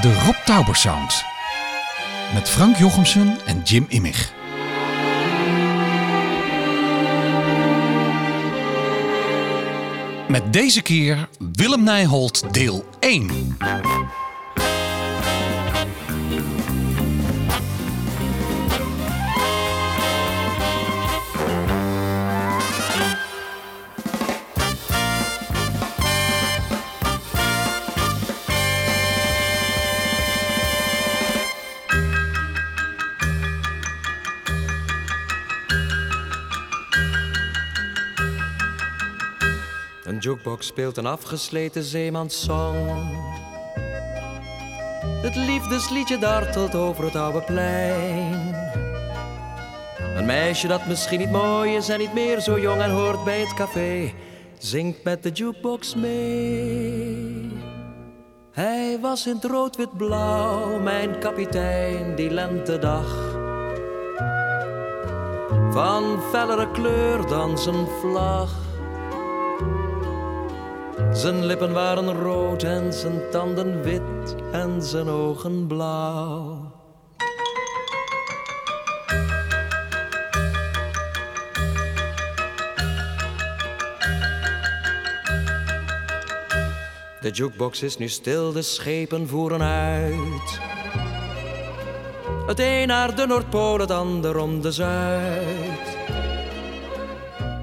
De Rob Touber Sound. Met Frank Jochemsen en Jim Immig. Met deze keer Willem Nijholt deel 1. De jukebox speelt een afgesleten zeemanssong. Het liefdesliedje dartelt over het oude plein. Een meisje dat misschien niet mooi is en niet meer zo jong en hoort bij het café, zingt met de jukebox mee. Hij was in het rood-wit-blauw, mijn kapitein, die lentedag. Van fellere kleur dan zijn vlag. Zijn lippen waren rood en zijn tanden wit en zijn ogen blauw. De jukebox is nu stil, de schepen voeren uit. Het een naar de Noordpool, het ander om de Zuid.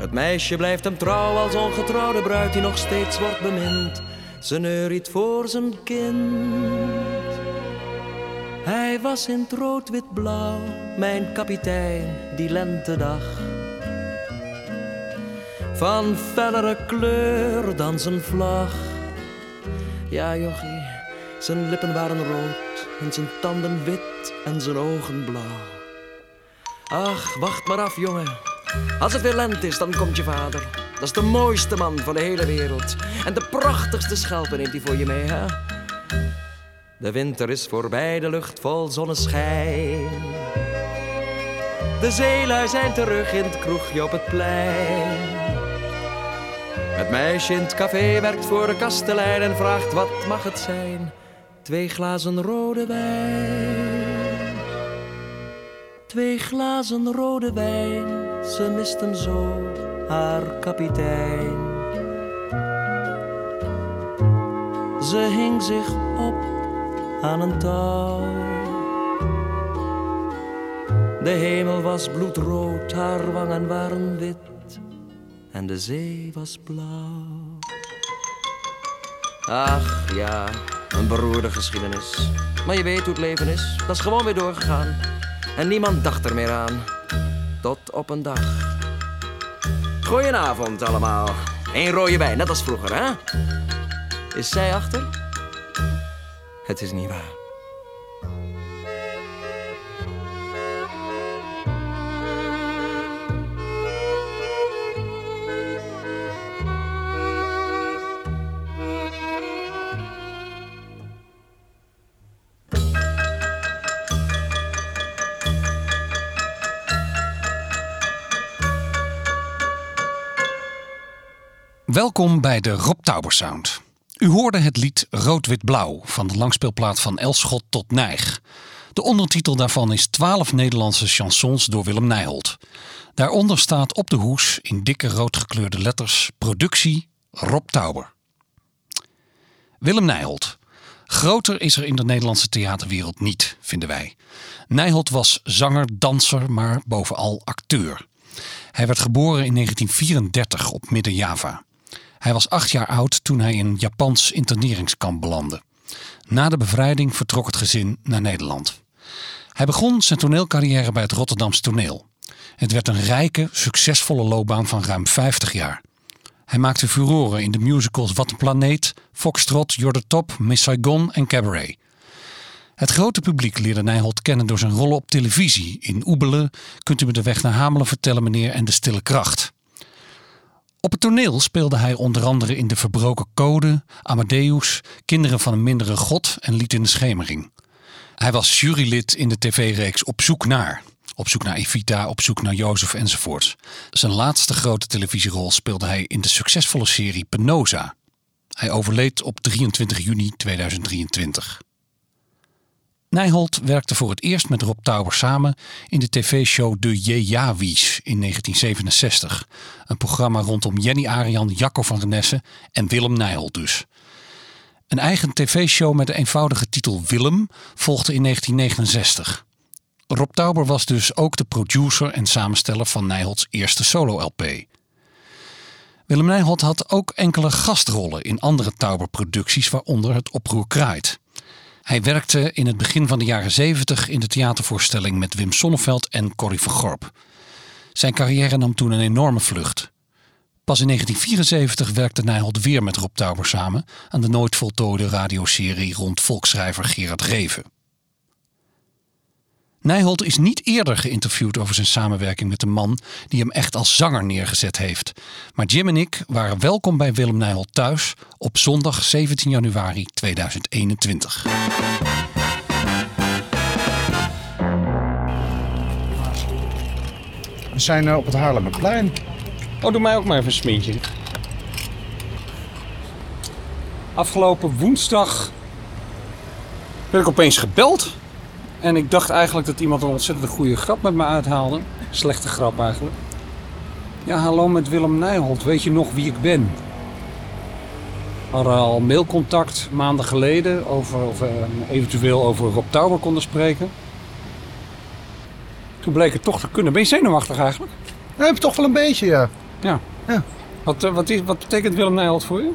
Het meisje blijft hem trouw als ongetrouwde bruid die nog steeds wordt bemind. Ze neuriet voor zijn kind. Hij was in het rood-wit-blauw, mijn kapitein, die lentedag. Van fellere kleur dan zijn vlag. Ja, jochie, zijn lippen waren rood en zijn tanden wit en zijn ogen blauw. Ach, wacht maar af, jongen. Als het weer lente is, dan komt je vader. Dat is de mooiste man van de hele wereld. En de prachtigste schelpen neemt hij voor je mee, hè? De winter is voorbij, de lucht vol zonneschijn. De zeelui zijn terug in het kroegje op het plein. Het meisje in het café werkt voor de kastelein en vraagt: wat mag het zijn? 2 glazen rode wijn. 2 glazen rode wijn. Ze mist hem zo, haar kapitein. Ze hing zich op aan een touw. De hemel was bloedrood, haar wangen waren wit en de zee was blauw. Ach ja, een beroerde geschiedenis. Maar je weet hoe het leven is, dat is gewoon weer doorgegaan. En niemand dacht er meer aan. Tot op een dag. Goedenavond allemaal. 1 rode wijn, net als vroeger, hè? Is zij achter? Het is niet waar. Welkom bij de Rob Touber Sound. U hoorde het lied Rood-Wit-Blauw van de langspeelplaat van Elsschot tot Nijgh. De ondertitel daarvan is 12 Nederlandse chansons door Willem Nijholt. Daaronder staat op de hoes in dikke roodgekleurde letters: productie Rob Touber. Willem Nijholt. Groter is er in de Nederlandse theaterwereld niet, vinden wij. Nijholt was zanger, danser, maar bovenal acteur. Hij werd geboren in 1934 op Midden-Java. Hij was 8 jaar oud toen hij in een Japans interneringskamp belandde. Na de bevrijding vertrok het gezin naar Nederland. Hij begon zijn toneelcarrière bij het Rotterdamse toneel. Het werd een rijke, succesvolle loopbaan van ruim 50 jaar. Hij maakte furoren in de musicals Wat een Planeet, Foxtrot, You're the Top, Miss Saigon en Cabaret. Het grote publiek leerde Nijholt kennen door zijn rollen op televisie. In Oebelen, Kunt u me de weg naar Hamelen vertellen meneer en De Stille Kracht. Op het toneel speelde hij onder andere in De Verbroken Code, Amadeus, Kinderen van een Mindere God en Lied in de Schemering. Hij was jurylid in de tv-reeks Op zoek naar Evita, Op zoek naar Jozef enzovoort. Zijn laatste grote televisierol speelde hij in de succesvolle serie Penosa. Hij overleed op 23 juni 2023. Nijholt werkte voor het eerst met Rob Touber samen in de tv-show De Jejawies in 1967. Een programma rondom Jenny Arion, Jacco van Renesse en Willem Nijholt dus. Een eigen tv-show met de eenvoudige titel Willem volgde in 1969. Rob Touber was dus ook de producer en samensteller van Nijholts eerste solo-LP. Willem Nijholt had ook enkele gastrollen in andere Touber-producties, waaronder Het Oproer Kraait. Hij werkte in het begin van de jaren 70 in de theatervoorstelling met Wim Sonneveld en Corrie van Gorp. Zijn carrière nam toen een enorme vlucht. Pas in 1974 werkte Nijholt weer met Rob Touber samen aan de nooit voltooide radioserie rond volksschrijver Gerard Reven. Nijholt is niet eerder geïnterviewd over zijn samenwerking met de man die hem echt als zanger neergezet heeft. Maar Jim en ik waren welkom bij Willem Nijholt thuis op zondag 17 januari 2021. We zijn op het Haarlemmerplein. Oh, doe mij ook maar even een smintje. Afgelopen woensdag werd ik opeens gebeld. En ik dacht eigenlijk dat iemand een ontzettend goede grap met me uithaalde. Slechte grap eigenlijk. Ja, hallo met Willem Nijholt. Weet je nog wie ik ben? We hadden al mailcontact maanden geleden over of eventueel over Rob Touber konden spreken. Toen bleek het toch te kunnen. Ben je zenuwachtig eigenlijk? Ja, ik toch wel een beetje, ja. Wat betekent Willem Nijholt voor je?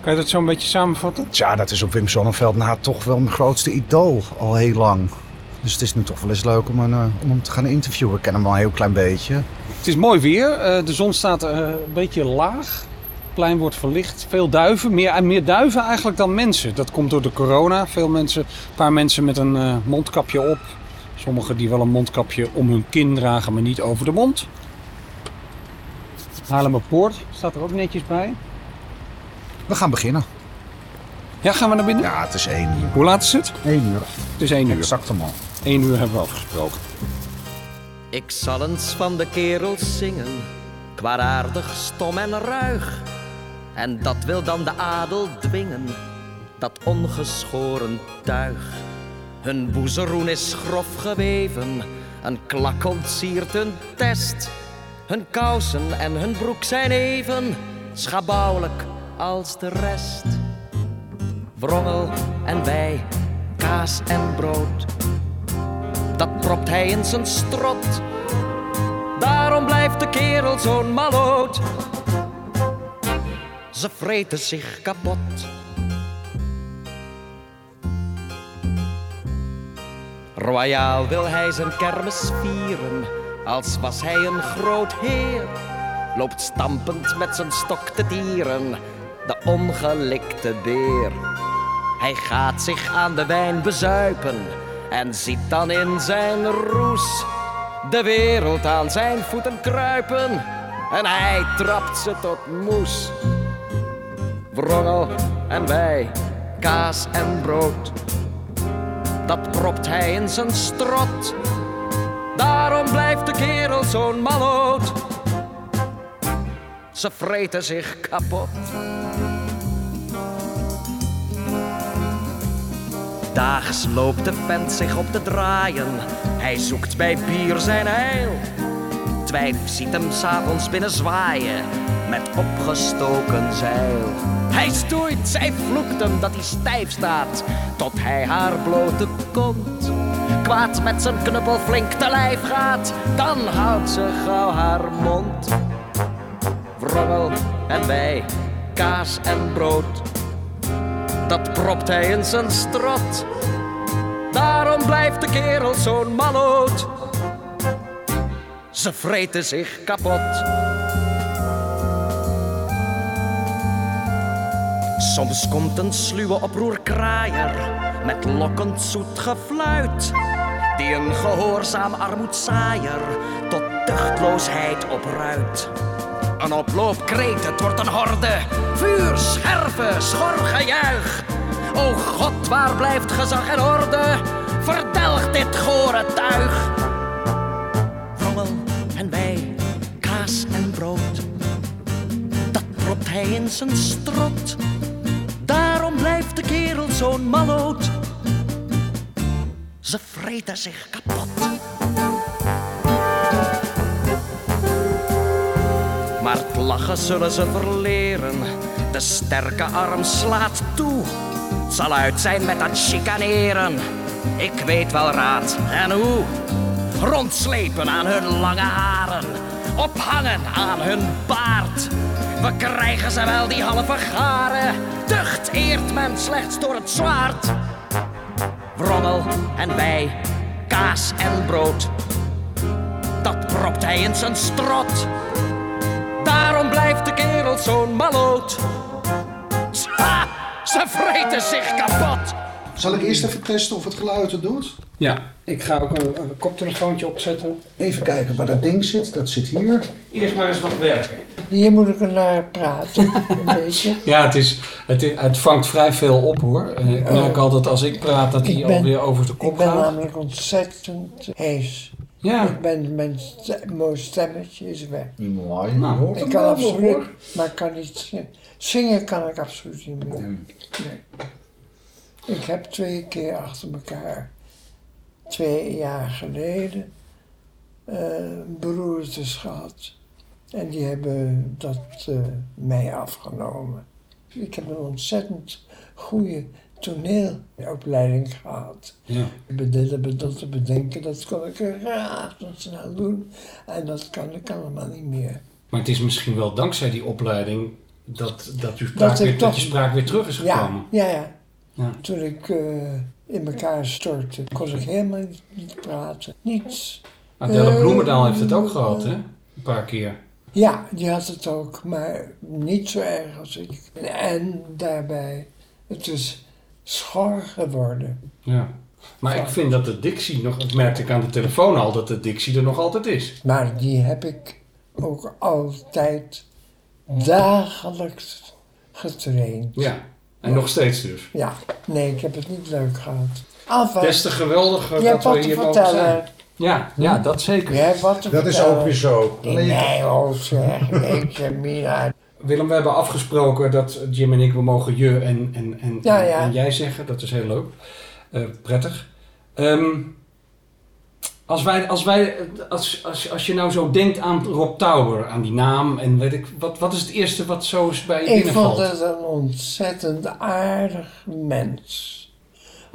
Kan je dat zo een beetje samenvatten? Ja, dat is op Wim Sonneveld na toch wel mijn grootste idool al heel lang. Dus het is nu toch wel eens leuk om om hem te gaan interviewen. Ik ken hem al een heel klein beetje. Het is mooi weer. De zon staat een beetje laag. Het plein wordt verlicht. Veel duiven. Meer duiven eigenlijk dan mensen. Dat komt door de corona. Veel mensen, een paar mensen met een mondkapje op. Sommigen die wel een mondkapje om hun kin dragen, maar niet over de mond. Haarlemmerpoort staat er ook netjes bij. We gaan beginnen. Ja, gaan we naar binnen? Ja, het is 1 uur. Hoe laat is het? 1 uur. Het is 1 uur. Exact man. 1 uur hebben we afgesproken. Ik zal eens van de kerels zingen, kwaadaardig, stom en ruig. En dat wil dan de adel dwingen, dat ongeschoren tuig. Hun boezeroen is grof geweven, een klak ontsiert hun test. Hun kousen en hun broek zijn even schabouwelijk als de rest. Wrongel en bij, kaas en brood, dat propt hij in zijn strot. Daarom blijft de kerel zo'n malloot. Ze vreten zich kapot. Royaal wil hij zijn kermis vieren, als was hij een groot heer. Loopt stampend met zijn stok te dieren, de ongelikte beer. Hij gaat zich aan de wijn bezuipen en ziet dan in zijn roes de wereld aan zijn voeten kruipen en hij trapt ze tot moes. Wrongel en wei, kaas en brood, dat propt hij in zijn strot. Daarom blijft de kerel zo'n malloot. Ze vreten zich kapot. Daags loopt de vent zich op te draaien. Hij zoekt bij bier zijn heil. Twijf ziet hem s'avonds binnen zwaaien met opgestoken zeil. Hij stoeit, zij vloekt hem dat hij stijf staat tot hij haar blote kont kwaad met zijn knuppel flink te lijf gaat. Dan houdt ze gauw haar mond. Wrongel en wei, kaas en brood, dat propt hij in zijn strot. Daarom blijft de kerel zo'n malloot. Ze vreten zich kapot. Soms komt een sluwe oproerkraaier met lokkend zoet gefluit, die een gehoorzaam armoedzaaier tot tuchtloosheid opruit. Een oploopkreet, het wordt een horde, vuur, scherven, schorgejuich. O God, waar blijft gezag en orde? Verdelg dit gore tuig. Wrongel en wei, kaas en brood, dat propt hij in zijn strot. Daarom blijft de kerel zo'n malloot. Ze vreten zich kapot. Maar het lachen zullen ze verleren. De sterke arm slaat toe. Het zal uit zijn met dat chicaneren. Ik weet wel raad en hoe. Rondslepen aan hun lange haren. Ophangen aan hun baard. We krijgen ze wel, die halve garen. Tucht eert men slechts door het zwaard. Rommel en bij, kaas en brood, dat propt hij in zijn strot. Daarom blijft de kerel zo'n maloot. Ha! Ze vreten zich kapot. Zal ik eerst even testen of het geluid het doet? Ja, ik ga ook een koptelefoontje opzetten. Even kijken waar dat ding zit, dat zit hier. Eerst maar eens wat werken. Hier moet ik naar praten, een beetje. Ja, het vangt vrij veel op, hoor. Ik merk altijd als ik praat dat hij alweer over de kop gaat. Ik ben namelijk ontzettend hees. Ja. Mijn stemmetje is weg. Mooi. Nou, hoort ik kan wel, absoluut, hoor. Maar ik kan niet zingen. Zingen kan ik absoluut niet meer. Nee. Ik heb 2 keer achter elkaar, 2 jaar geleden, beroertes gehad. En die hebben dat mij afgenomen. Ik heb een ontzettend goede toneelopleiding gehad. Ja. Dat te bedenken, dat kon ik razendsnel doen. En dat kan allemaal niet meer. Maar het is misschien wel dankzij die opleiding dat je spraak weer terug is gekomen. Ja. Toen ik in elkaar stortte, kon ik helemaal niet praten. Niets. Adèle Bloemendaal heeft het ook gehad, hè? Een paar keer. Ja, die had het ook, maar niet zo erg als ik. En daarbij, het is schor geworden. Ja, maar ik vind dat de dictie nog, dat merkte ik aan de telefoon al, dat de dictie er nog altijd is. Maar die heb ik ook altijd dagelijks getraind. Ja, en nog steeds dus. Ja, nee, ik heb het niet leuk gehad. Des te geweldiger dat we hier mogen zijn. Ja, dat zeker. Ja, dat is ook weer zo. Nee, Willem, we hebben afgesproken dat Jim en ik, we mogen je en jij zeggen. Dat is heel leuk. Prettig. Als je nou zo denkt aan Rob Touber, aan die naam en weet ik, wat is het eerste wat zo is bij je binnenvalt? Ik vond het een ontzettend aardig mens.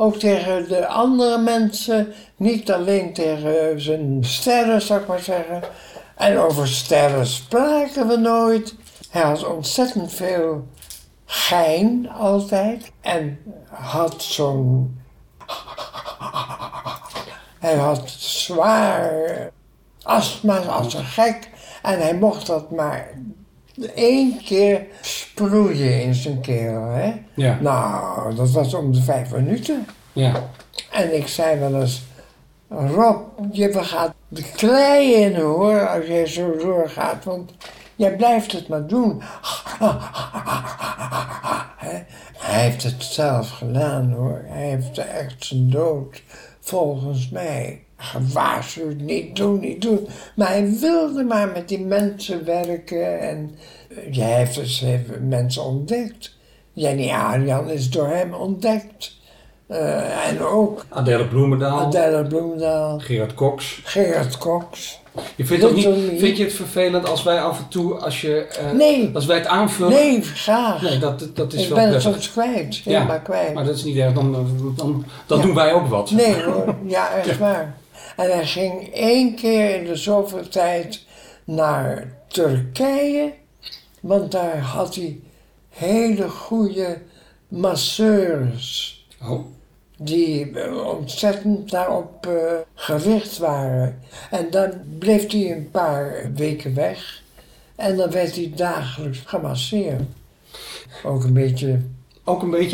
Ook tegen de andere mensen, niet alleen tegen zijn sterren, zou ik maar zeggen. En over sterren spraken we nooit. Hij had ontzettend veel gein altijd. En had zo'n... Hij had zwaar astma als een gek. En hij mocht dat maar 1 keer sproeien in zijn kerel, hè? Ja. Nou, dat was om de 5 minuten. Ja. En ik zei wel eens, Rob, je gaat de klei in, hoor, als jij zo doorgaat, want jij blijft het maar doen. Hij heeft het zelf gedaan, hoor. Hij heeft echt zijn dood, volgens mij, gewaarschuwd, niet doen. Maar hij wilde maar met die mensen werken en hij heeft dus mensen ontdekt. Jenny Arion is door hem ontdekt. En ook... Adèle Bloemendaal. Gerard Cox. Vind je het vervelend als wij af en toe, als wij het aanvullen? Nee, graag. Nee, dat is ik wel ben het soms kwijt, helemaal kwijt. Maar dat is niet erg, dan doen wij ook wat. Nee hoor, ja, echt waar. En hij ging 1 keer in de zoveel tijd naar Turkije, want daar had hij hele goede masseurs. Oh. Die ontzettend daarop gericht waren. En dan bleef hij een paar weken weg en dan werd hij dagelijks gemasseerd. Ook een beetje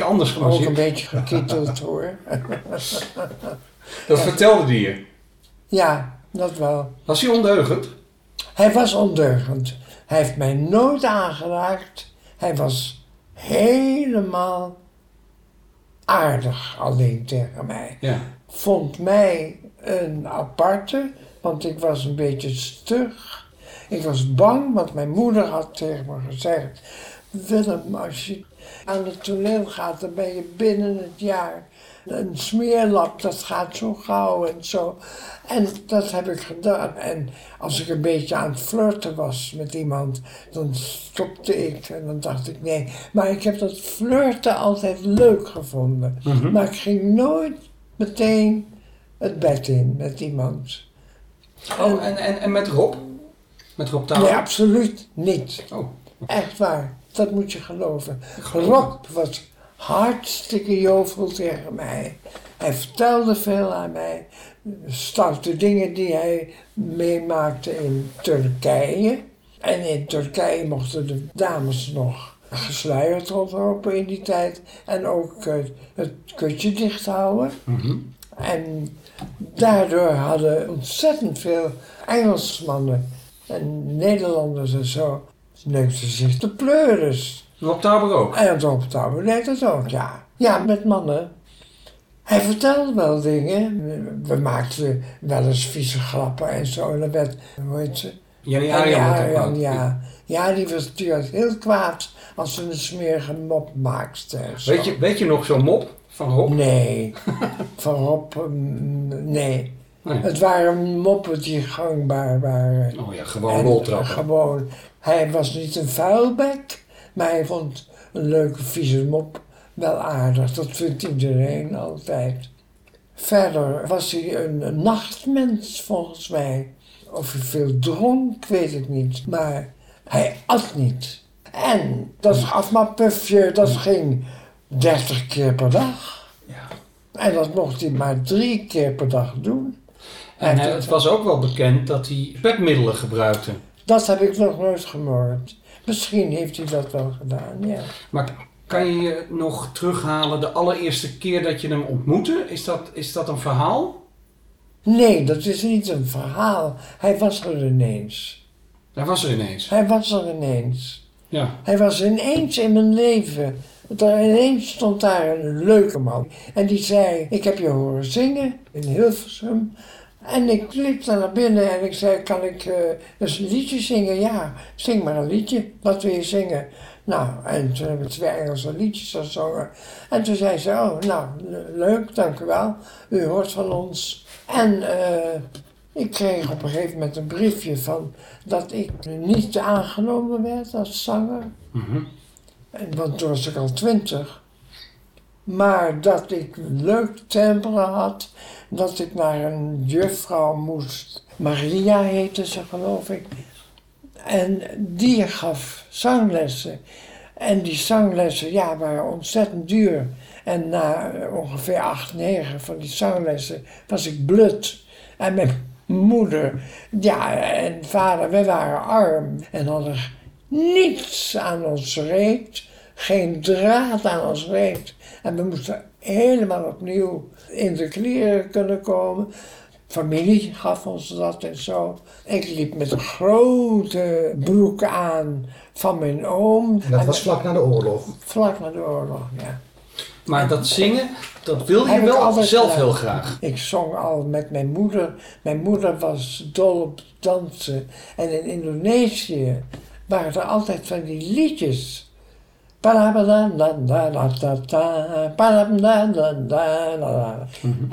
anders gemasseerd. Ook een beetje gekitteld, hoor. Dat vertelde hij je? Ja, dat wel. Was hij ondeugend? Hij was ondeugend. Hij heeft mij nooit aangeraakt. Hij was helemaal aardig alleen tegen mij. Ja. Vond mij een aparte, want ik was een beetje stug. Ik was bang, want mijn moeder had tegen me gezegd: Willem, als je aan het toneel gaat, dan ben je binnen het jaar een smeerlap. Dat gaat zo gauw en zo. En dat heb ik gedaan. En als ik een beetje aan het flirten was met iemand, dan stopte ik en dan dacht ik nee. Maar ik heb dat flirten altijd leuk gevonden. Mm-hmm. Maar ik ging nooit meteen het bed in met iemand. Oh, en met Rob? Met Rob Touber? Nee, absoluut niet. Oh. Echt waar, dat moet je geloven. Rob was hartstikke jovel tegen mij. Hij vertelde veel aan mij. Stoute dingen die hij meemaakte in Turkije. En in Turkije mochten de dames nog gesluierd rondlopen in die tijd. En ook het kutje dicht houden. Mm-hmm. En daardoor hadden ontzettend veel Engelsmannen en Nederlanders en zo neukten zich de pleuris. Rob Touber ook? En Rob Touber deed dat ook, ja. Ja, met mannen. Hij vertelde wel dingen. We maakten wel eens vieze grappen en zo. En dan werd, hoe heet ze? Jenny Arion, ja. Ja, die was natuurlijk heel kwaad als ze een smerige mop maakte. Weet je nog zo'n mop? Van Rob? Nee, van Rob, nee. Nee. Het waren moppen die gangbaar waren. Oh ja, gewoon roltrappen. Gewoon. Hij was niet een vuilbek, maar hij vond een leuke vieze mop wel aardig. Dat vindt iedereen altijd. Verder was hij een nachtmens volgens mij. Of hij veel dronk, weet ik niet. Maar hij at niet. En dat afmaakpuffje, dat ging 30 keer per dag. Ja. En dat mocht hij maar 3 keer per dag doen. En het was ook wel bekend dat hij pekmiddelen gebruikte. Dat heb ik nog nooit gehoord. Misschien heeft hij dat wel gedaan, ja. Maar kan je je nog terughalen de allereerste keer dat je hem ontmoette? Is dat een verhaal? Nee, dat is niet een verhaal. Hij was er ineens. Ja. Hij was ineens in mijn leven. Ineens stond daar een leuke man en die zei, ik heb je horen zingen in Hilversum. En ik liep daar naar binnen en ik zei, kan ik eens een liedje zingen? Ja, zing maar een liedje, wat wil je zingen? Nou, en toen hebben we 2 Engelse liedjes gezongen. En toen zei ze, oh, nou, leuk, dank u wel, u hoort van ons. En ik kreeg op een gegeven moment een briefje van dat ik niet aangenomen werd als zanger. Mm-hmm. Want toen was ik al 20. Maar dat ik leuk timbre had, dat ik naar een juffrouw moest. Maria heette ze, geloof ik. En die gaf zanglessen. En die zanglessen, ja, waren ontzettend duur. En na ongeveer 8, 9 van die zanglessen was ik blut. En mijn moeder, ja, en vader, wij waren arm en hadden niets aan ons reet, geen draad aan ons reet. En we moesten helemaal opnieuw in de kleren kunnen komen. Familie gaf ons dat en zo. Ik liep met een grote broek aan van mijn oom. Dat was vlak na de oorlog? Vlak na de oorlog, ja. Maar dat zingen, dat wilde je wel zelf heel graag? Ik zong al met mijn moeder. Mijn moeder was dol op dansen. En in Indonesië waren er altijd van die liedjes.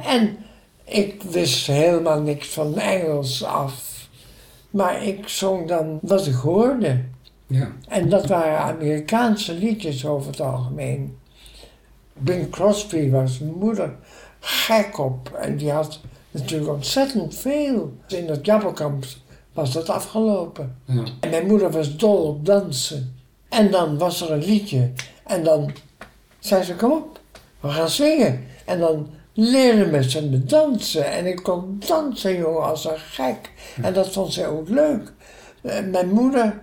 En ik wist helemaal niks van Engels af. Maar ik zong dan wat ik hoorde. Ja. En dat waren Amerikaanse liedjes over het algemeen. Bing Crosby was mijn moeder gek op. En die had natuurlijk ontzettend veel in het Jabberkamp. Was dat afgelopen. Ja. En mijn moeder was dol op dansen. En dan was er een liedje. En dan zei ze, kom op, we gaan zingen. En dan leerden we ze me dansen. En ik kon dansen, jongen, als een gek. Ja. En dat vond zij ook leuk. Mijn moeder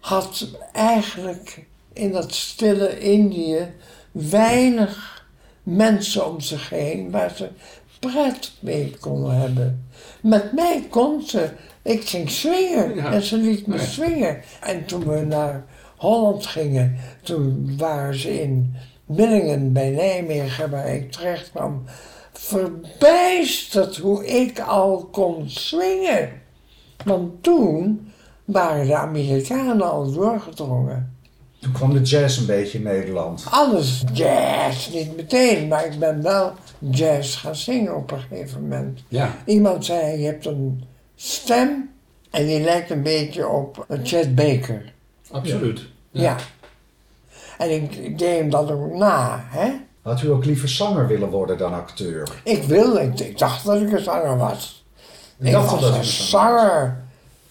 had eigenlijk in dat stille Indië weinig mensen om zich heen waar ze pret mee konden hebben. Met mij kon ze. Ik ging swingen, ja. En ze liet me swingen. En toen we naar Holland gingen, toen waren ze in Millingen bij Nijmegen, waar ik terecht kwam, verbijsterd hoe ik al kon swingen. Want toen waren de Amerikanen al doorgedrongen. Toen kwam de jazz een beetje in Nederland. Alles jazz, niet meteen, maar ik ben wel jazz gaan zingen op een gegeven moment. Ja. Iemand zei, je hebt een stem en die lijkt een beetje op Chet Baker. Absoluut. Ja. Ja. En ik deed hem dat ook na, hè. Had u ook liever zanger willen worden dan acteur? Ik wilde, ik dacht dat ik een zanger was. Ik dacht dat ik een zanger.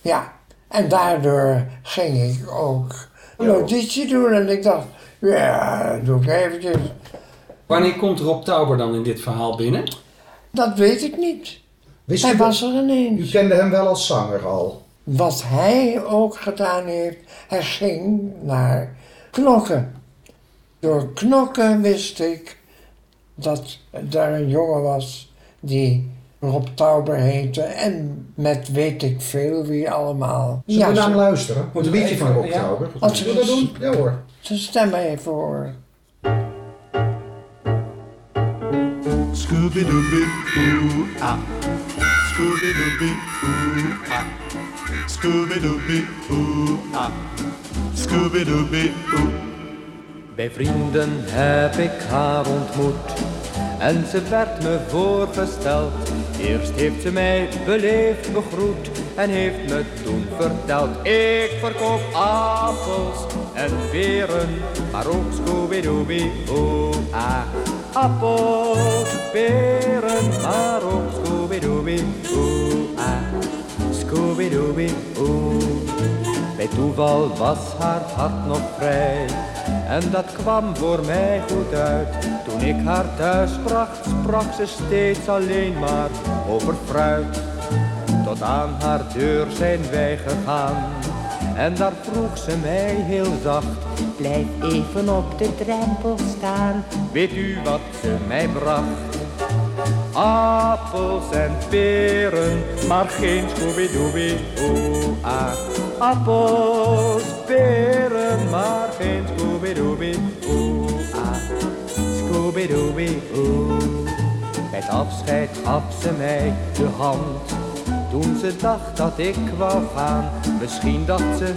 Ja, en daardoor ging ik ook een auditie doen en ik dacht, ja, dat doe ik eventjes. Wanneer komt Rob Touber dan in dit verhaal binnen? Dat weet ik niet. Hij was er ineens. U kende hem wel als zanger al? Wat hij ook gedaan heeft, hij ging naar Knokken. Door Knokken wist ik dat daar een jongen was die Rob Touber heette en met weet ik veel wie allemaal. Zullen we naar hem luisteren? Een liedje van Rob Touber. Als we dat doen? Ja hoor. Zijn stem even horen. Scooby-Dooby-Doo-ah. Scooby-Dooby-Doo-ah. Scooby-Dooby-Doo-ah. Scooby-Dooby-Doo. Bij vrienden heb ik haar ontmoet en ze werd me voorgesteld. Eerst heeft ze mij beleefd begroet en heeft me toen verteld. Ik verkoop appels en peren, maar ook scooby-dooby-oo-ah. Appels, peren, maar ook scooby-dooby-oo-ah. Scooby-dooby-oo. Bij toeval was haar hart nog vrij en dat kwam voor mij goed uit. Toen ik haar thuis bracht, sprak ze steeds alleen maar over fruit. Tot aan haar deur zijn wij gegaan en daar vroeg ze mij heel zacht: blijf even op de drempel staan, weet u wat ze mij bracht? Appels en peren, maar geen scooby-dooby-oo-ah. Appels, peren, maar geen scooby-dooby-oo-ah. Scooby-dooby-oo. Bij het afscheid gaf ze mij de hand, toen ze dacht dat ik wou gaan. Misschien dacht ze,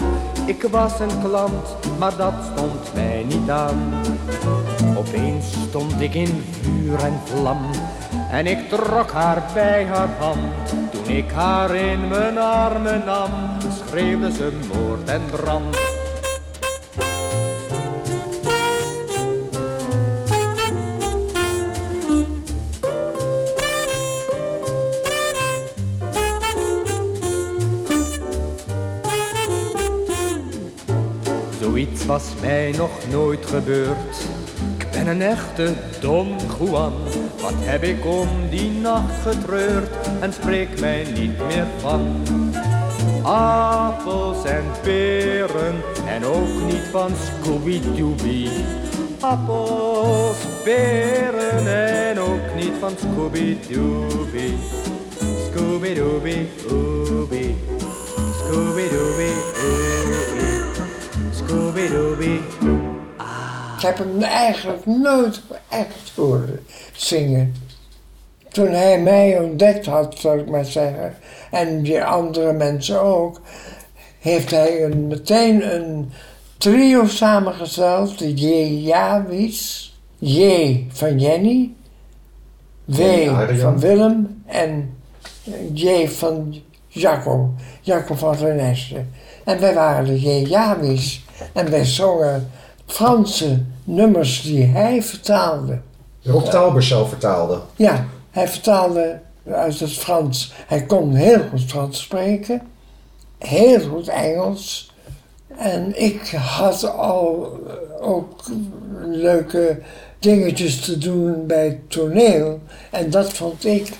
ik was een klant, maar dat stond mij niet aan. Opeens stond ik in vuur en vlam en ik trok haar bij haar hand. Toen ik haar in mijn armen nam, schreeuwde ze moord en brand. Zoiets was mij nog nooit gebeurd. Ik ben een echte Don Juan. Wat heb ik om die nacht getreurd en spreek mij niet meer van. Appels en peren en ook niet van Scooby-Dooby. Appels, peren en ook niet van Scooby-Dooby. Scooby-Dooby-Ooby. Scooby-Dooby-Ooby. Scooby-Dooby-Ooby. Ik heb hem eigenlijk nooit echt horen zingen. Toen hij mij ontdekt had, zal ik maar zeggen, en die andere mensen ook, heeft hij meteen een trio samengesteld. De J-Jawies, J van Jenny, W van Willem en J van Jacco, Jacco van Renesse. En wij waren de J-Jawies en wij zongen Franse nummers die hij vertaalde. Rob Touber zelf vertaalde? Ja, hij vertaalde uit het Frans. Hij kon heel goed Frans spreken, heel goed Engels. En ik had al ook leuke dingetjes te doen bij het toneel. En dat vond ik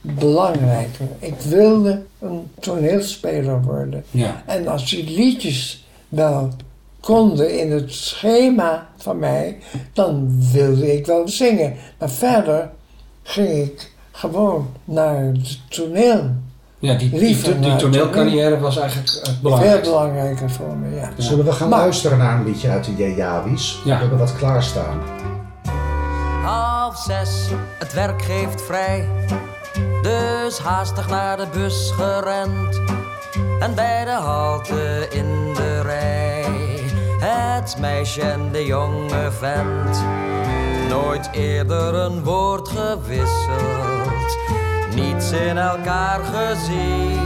belangrijker. Ik wilde een toneelspeler worden. Ja. En als die liedjes wel konden in het schema van mij, dan wilde ik wel zingen. Maar verder ging ik gewoon naar het toneel. Ja, die toneelcarrière was eigenlijk het belangrijkste. Veel belangrijker voor me, ja. Dus zullen we gaan luisteren naar een liedje uit de J-Jawies? Ja. We hebben wat klaarstaan. 5:30, het werk geeft vrij. Dus haastig naar de bus gerend en bij de halte in de rij. het meisje en de jonge vent. Nooit eerder een woord gewisseld, niets in elkaar gezien.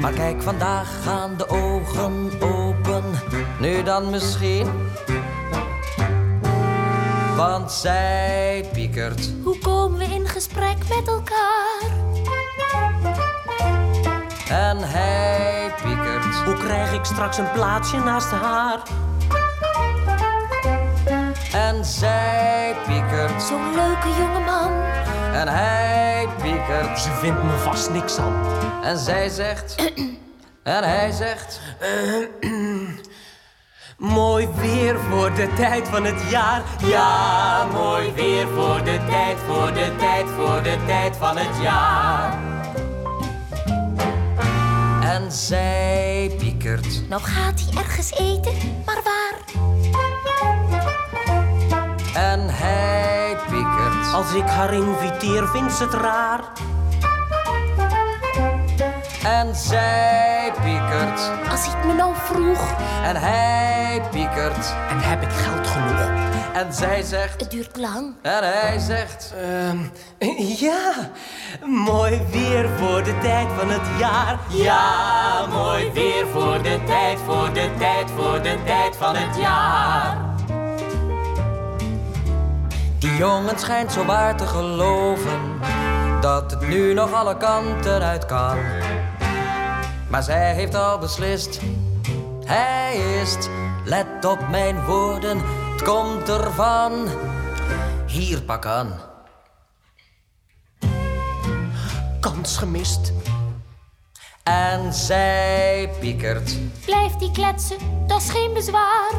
Maar kijk, vandaag gaan de ogen open, nu dan misschien. Want zij piekert. Hoe komen we in gesprek met elkaar? En hij piekert. Hoe krijg ik straks een plaatsje naast haar? En zij piekert. Zo'n leuke jongeman. En hij piekert. Ze vindt me vast niks aan. En zij zegt. En hij zegt. Mooi weer voor de tijd van het jaar. Ja, mooi weer voor de tijd, voor de tijd, voor de tijd van het jaar. En zij piekert. Nou gaat hij ergens eten, maar waar? En hij piekert. Als ik haar inviteer, vindt ze het raar. En zij piekert. Als ik me nou vroeg. En hij piekert. En heb ik geld genoeg? En zij zegt. Het duurt lang. En hij zegt. Ja, mooi weer voor de tijd van het jaar. Ja, mooi weer voor de tijd, voor de tijd, voor de tijd van het jaar. Die jongen schijnt zo waar te geloven dat het nu nog alle kanten uit kan. Maar zij heeft al beslist, hij is het. Let op mijn woorden, het komt ervan. Hier, pak aan. Kans gemist. En zij piekert. Blijft die kletsen, dat is geen bezwaar.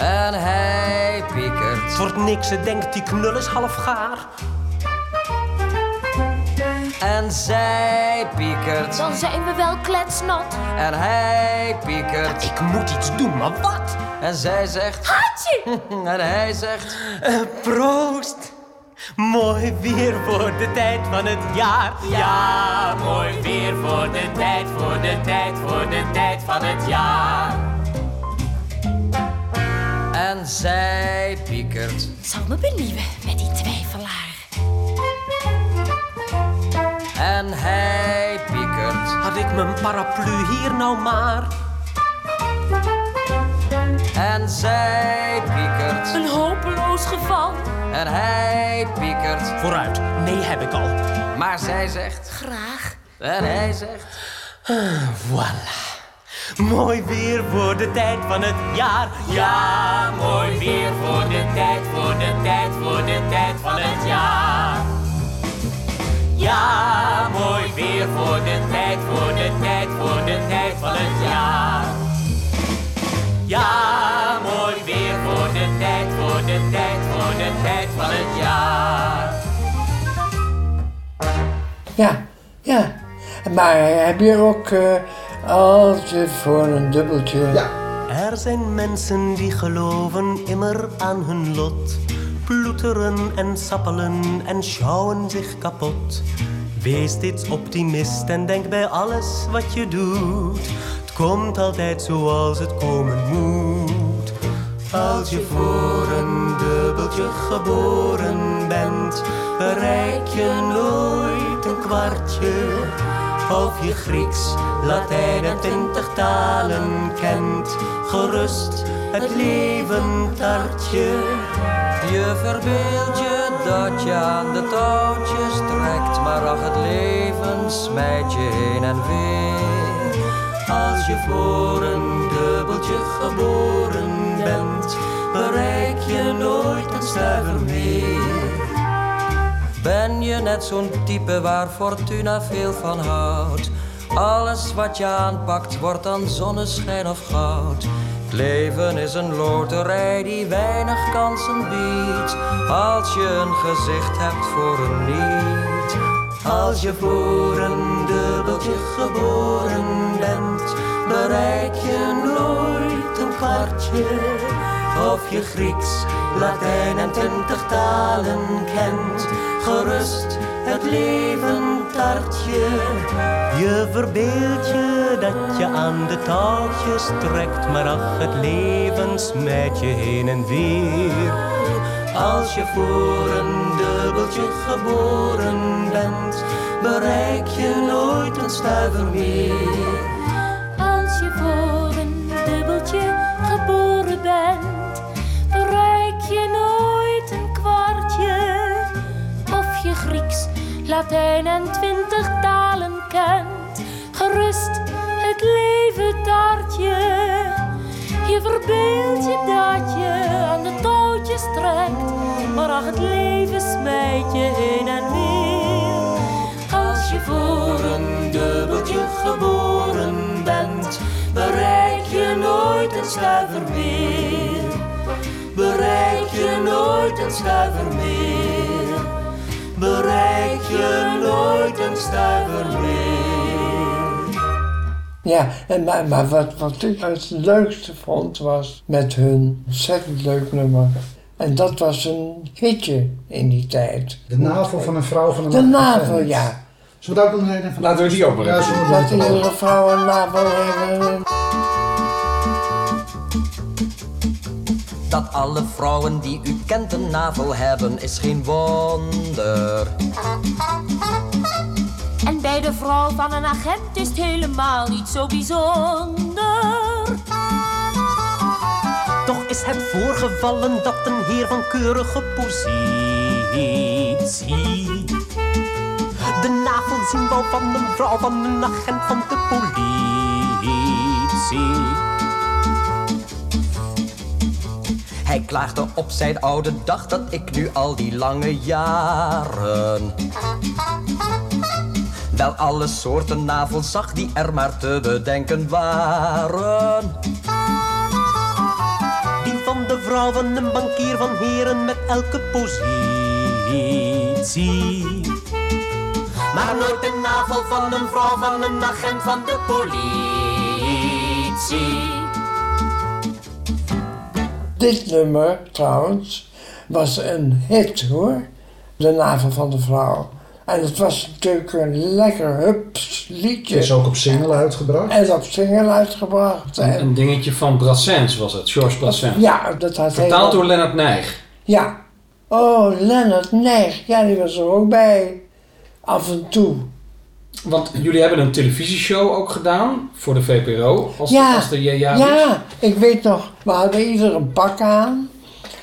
En hij piekert. Het wordt niks, ze denkt die knul is half gaar. En zij piekert. Dan zijn we wel kletsnat. En hij piekert. Ja, ik moet iets doen, maar wat? En zij zegt. Haatje! En hij zegt. Proost! Mooi weer voor de tijd van het jaar. Ja, mooi weer voor de tijd, voor de tijd, voor de tijd van het jaar. En zij piekert. Zal me benieuwen met die twijfelaar. En hij piekert. Had ik mijn paraplu hier nou maar. En zij piekert. Een hopeloos geval. En hij piekert. Vooruit, nee heb ik al. Maar zij zegt. Graag. En hij zegt. Voilà. Mooi weer voor de tijd van het jaar. Ja, mooi weer voor de tijd, voor de tijd, voor de tijd van het jaar. Ja, mooi weer voor de tijd, voor de tijd, voor de tijd van het jaar. Ja, mooi weer voor de tijd, voor de tijd, voor de tijd van het jaar. Ja, ja. Maar heb je ook... Altijd voor een dubbeltje. Ja. Er zijn mensen die geloven immer aan hun lot. Ploeteren en sappelen en sjouwen zich kapot. Wees steeds optimist en denk bij alles wat je doet. Het komt altijd zoals het komen moet. Als je voor een dubbeltje geboren bent, bereik je nooit een kwartje. Of je Grieks, Latijn en 20 talen kent. Gerust het leven tartje. Je verbeeld je dat je aan de touwtjes trekt. Maar ach, het leven smijt je heen en weer. Als je voor een dubbeltje geboren bent, bereik je nooit een stuiver meer. Ben je net zo'n type waar Fortuna veel van houdt? Alles wat je aanpakt wordt dan zonneschijn of goud. Het leven is een loterij die weinig kansen biedt. Als je een gezicht hebt voor een niet. Als je voor een dubbeltje geboren bent, bereik je nooit een kwartje. Of je Grieks, Latijn en 20 talen kent, gerust het leven tartje. Je verbeeld je dat je aan de touwtjes trekt, maar ach, het leven smijt je heen en weer. Als je voor een dubbeltje geboren bent, bereik je nooit een stuiver meer. Als je voor een dubbeltje geboren bent, bereik je nooit een kwartje. Of je Grieks, Latijn en 20 talen kent, gerust het leven taartje. Je verbeeld je dat je aan de touwtjes trekt, maar ach, het leven smijt je heen en weer. Als je voor een dubbeltje geboren bent, bereik je nooit een stuiver meer. Bereik je nooit een stuiver meer. Bereik je nooit een stuiver meer. Ja, maar wat ik het leukste vond was met hun ontzettend leuk nummer. En dat was een hitje in die tijd. De navel van een vrouw van een man. De navel, ja. Zullen we dat ook nog even... Laten we die openen. Ja, laten we een vrouw een navel hebben. Dat alle vrouwen die u kent een navel hebben, is geen wonder. En bij de vrouw van een agent is het helemaal niet zo bijzonder. Toch is het voorgevallen dat een heer van keurige positie de navel zien wou van een vrouw van een agent van de politie. Hij klaagde op zijn oude dag dat ik nu al die lange jaren wel alle soorten navels zag die er maar te bedenken waren. Die van de vrouw van een bankier, van heren met elke positie, maar nooit de navel van een vrouw van een agent van de politie. Dit nummer, trouwens, was een hit, hoor. De navel van de vrouw. En het was natuurlijk een lekker hups liedje. Het is ook op single uitgebracht. En op single uitgebracht. En... een dingetje van Brassens was het, Georges Brassens. Ja, dat had hij. Vertaald door Lennaert Nijgh. Ja. Oh, Lennaert Nijgh. Ja, die was er ook bij. Af en toe. Want jullie hebben een televisieshow ook gedaan voor de VPRO, als de JJ's. Ja, ik weet nog, we hadden ieder een pak aan.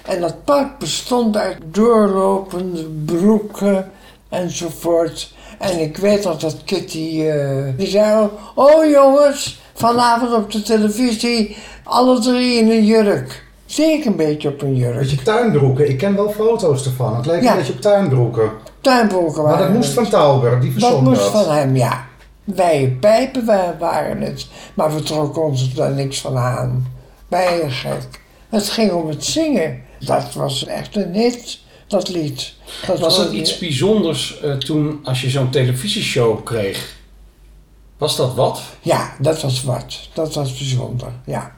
En dat pak bestond uit doorlopende broeken enzovoort. En ik weet nog dat Kitty, die zei, oh jongens, vanavond op de televisie, alle drie in een jurk. Zeker een beetje op een jurk. Met je tuinbroeken, ik ken wel foto's ervan. Het leek een beetje op tuinbroeken. Tuinbroeken waren. Maar dat moest van Touber, die verzon dat. Dat moest van hem, ja. Wij pijpen waren het, maar we trokken ons daar niks van aan. Wij gek. Het ging om het zingen. Dat was echt een hit, dat lied. Dat was het iets bijzonders toen, als je zo'n televisieshow kreeg? Was dat wat? Ja, dat was wat. Dat was bijzonder, ja.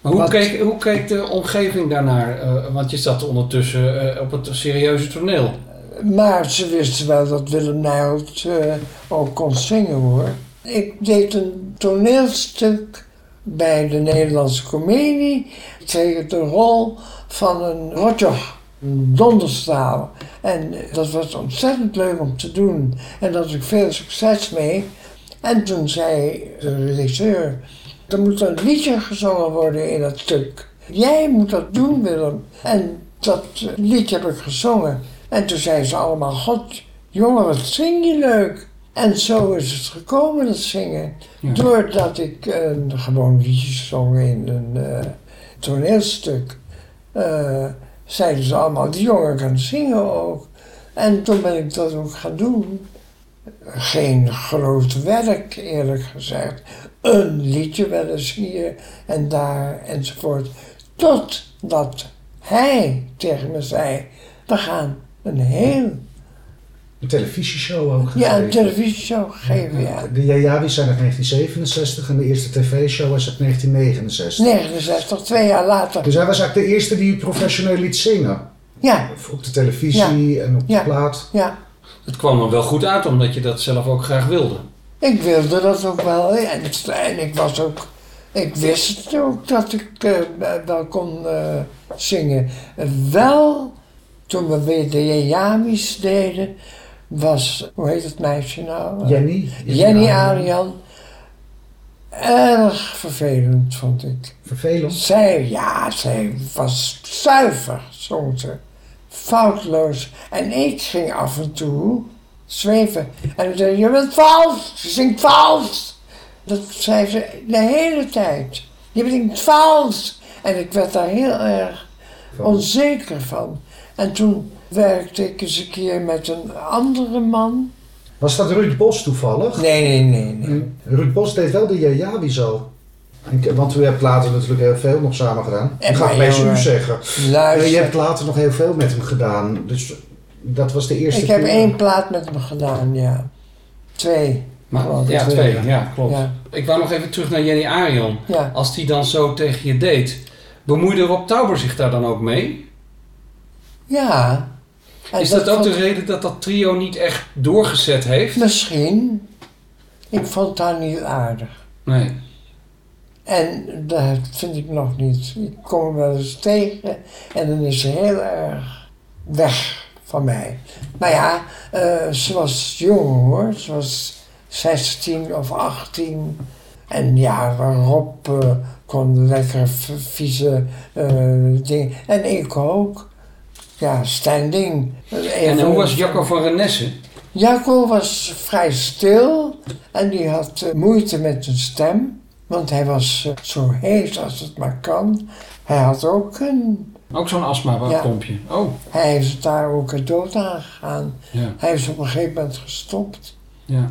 Maar hoe keek de omgeving daarnaar? Want je zat ondertussen op het serieuze toneel. Maar ze wisten wel dat Willem Nijholt ook kon zingen, hoor. Ik deed een toneelstuk bij de Nederlandse Comedie. Ik kreeg de rol van een rotjoch, een donderstaal. En dat was ontzettend leuk om te doen. En daar had ik veel succes mee. En toen zei de regisseur, er moet een liedje gezongen worden in dat stuk. Jij moet dat doen, Willem. En dat liedje heb ik gezongen. En toen zeiden ze allemaal, god, jongen, wat zing je leuk. En zo is het gekomen, dat zingen. Ja. Doordat ik gewoon liedjes zong in een toneelstuk, zeiden ze allemaal, die jongen kan zingen ook. En toen ben ik dat ook gaan doen. Geen groot werk, eerlijk gezegd. Een liedje wel eens hier en daar enzovoort. Totdat hij tegen me zei, we gaan een televisieshow ook gegeven. Ja, een televisieshow gegeven, ja. De Jaja's zijn uit 1967 en de eerste tv-show was uit 1969. 69, 2 jaar later. Dus hij was eigenlijk de eerste die professioneel liet zingen. Ja. Op de televisie en op de plaat. Ja. Het kwam dan wel goed uit, omdat je dat zelf ook graag wilde. Ik wilde dat ook wel. En ik was ook... Ik wist ook dat ik wel kon zingen. Wel, toen we weer de Jamis deden, was... Hoe heet het meisje nou? Jenny Arion. Erg vervelend, vond ik. Vervelend? Zij was zuiver, zong ze. Foutloos. En ik ging af en toe zweven. En zei, je bent vals, je zingt vals. Dat zei ze de hele tijd. Je zingt vals. En ik werd daar heel erg onzeker van. En toen werkte ik eens een keer met een andere man. Was dat Ruud Bos toevallig? Nee. Ruud Bos deed wel de Jajabi zo. Want u hebt later natuurlijk heel veel nog samen gedaan. Ik ga het meest u zeggen. Luister. Je hebt later nog heel veel met hem gedaan. Dus dat was de eerste keer. Ik heb 1 plaat met hem gedaan, ja. 2. Maar, ja, 2. Ja, klopt. Ja. Ik wou nog even terug naar Jenny Arion. Ja. Als die dan zo tegen je deed, bemoeide Rob Touber zich daar dan ook mee? Ja. En is dat ook de reden dat dat trio niet echt doorgezet heeft? Misschien. Ik vond haar niet aardig. Nee. En dat vind ik nog niet. Ik kom er wel eens tegen en dan is ze heel erg weg van mij. Maar ja, ze was jong hoor. Ze was 16 of 18. En ja, Rob kon lekker vieze dingen. En ik ook. Ja, standing. En hoe was Jacco van Renesse? Jacco was vrij stil en die had moeite met zijn stem. Want hij was zo heet als het maar kan. Hij had ook een... Ook zo'n astma-pompje? Ja. Oh. Hij is daar ook dood aan gegaan. Ja. Hij is op een gegeven moment gestopt. Ja.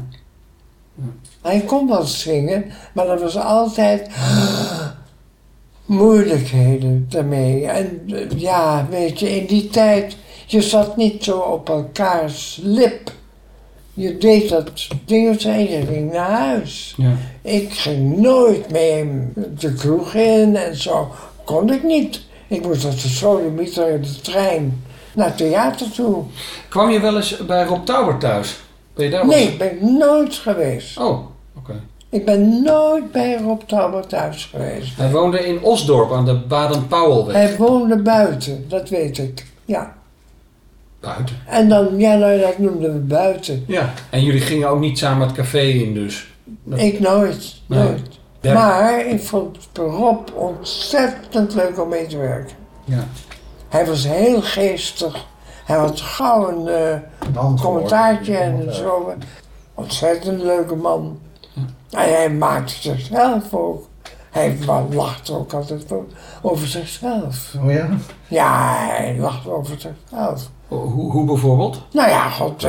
Ja. Hij kon wel zingen, maar dat was altijd... moeilijkheden daarmee. En ja, weet je, in die tijd, je zat niet zo op elkaars lip. Je deed dat dingetje en je ging naar huis. Ja. Ik ging nooit mee de kroeg in en zo. Kon ik niet. Ik moest als een sodemieter in de trein naar het theater toe. Kwam je wel eens bij Rob Touber thuis? Ben je daar wel? Nee, ik ben nooit geweest. Oh, oké. Ik ben nooit bij Rob Touber thuis geweest. Hij woonde in Osdorp aan de Baden-Powellweg. Hij woonde buiten, dat weet ik. Ja. Buiten? En dan, ja, nou, dat noemden we buiten. Ja, en jullie gingen ook niet samen het café in dus? Dat... Ik nooit. Ja. Maar ik vond Rob ontzettend leuk om mee te werken. Ja. Hij was heel geestig. Hij had gauw een commentaartje en zo. Ontzettend leuke man. En hij maakte zichzelf ook. Hij lachte ook altijd over zichzelf. Oh ja? Ja, hij lachte over zichzelf. Hoe bijvoorbeeld? Nou ja, god,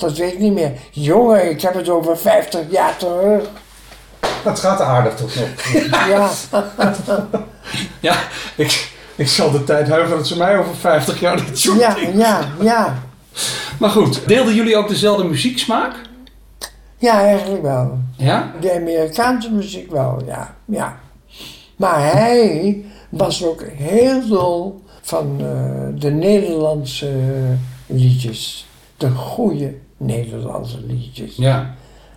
dat weet ik niet meer. Jongen, ik heb het over 50 jaar terug. Dat gaat aardig toch nog. Ja. Ja, ik zal de tijd heugen dat ze mij over 50 jaar niet zo denken. Ja. Maar goed, deelden jullie ook dezelfde muzieksmaak? Ja, eigenlijk wel. Ja? De Amerikaanse muziek wel, ja. Maar hij was ook heel dol van de Nederlandse liedjes. De goede Nederlandse liedjes. Ja.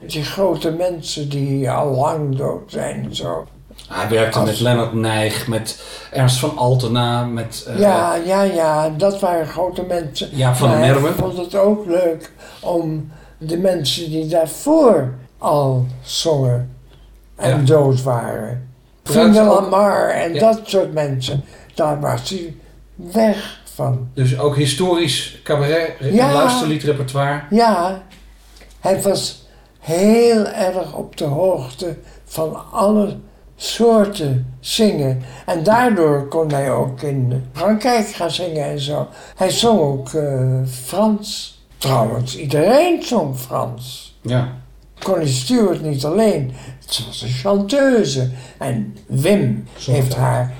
Die grote mensen die al lang dood zijn en zo. Hij werkte met Lennaert Nijgh, met Ernst van Altena, met... Ja, dat waren grote mensen. Jaap van der Merwe. Ik vond het ook leuk om... de mensen die daarvoor al zongen en dood waren. Vrienden Lamar en dat soort mensen. Daar was hij weg van. Dus ook historisch cabaret, luisterliedrepertoire? Ja, hij was heel erg op de hoogte van alle soorten zingen. En daardoor kon hij ook in Frankrijk gaan zingen en zo. Hij zong ook Frans. Trouwens, iedereen zong Frans. Ja. Connie Stewart niet alleen. Ze was een chanteuse. En Wim heeft haar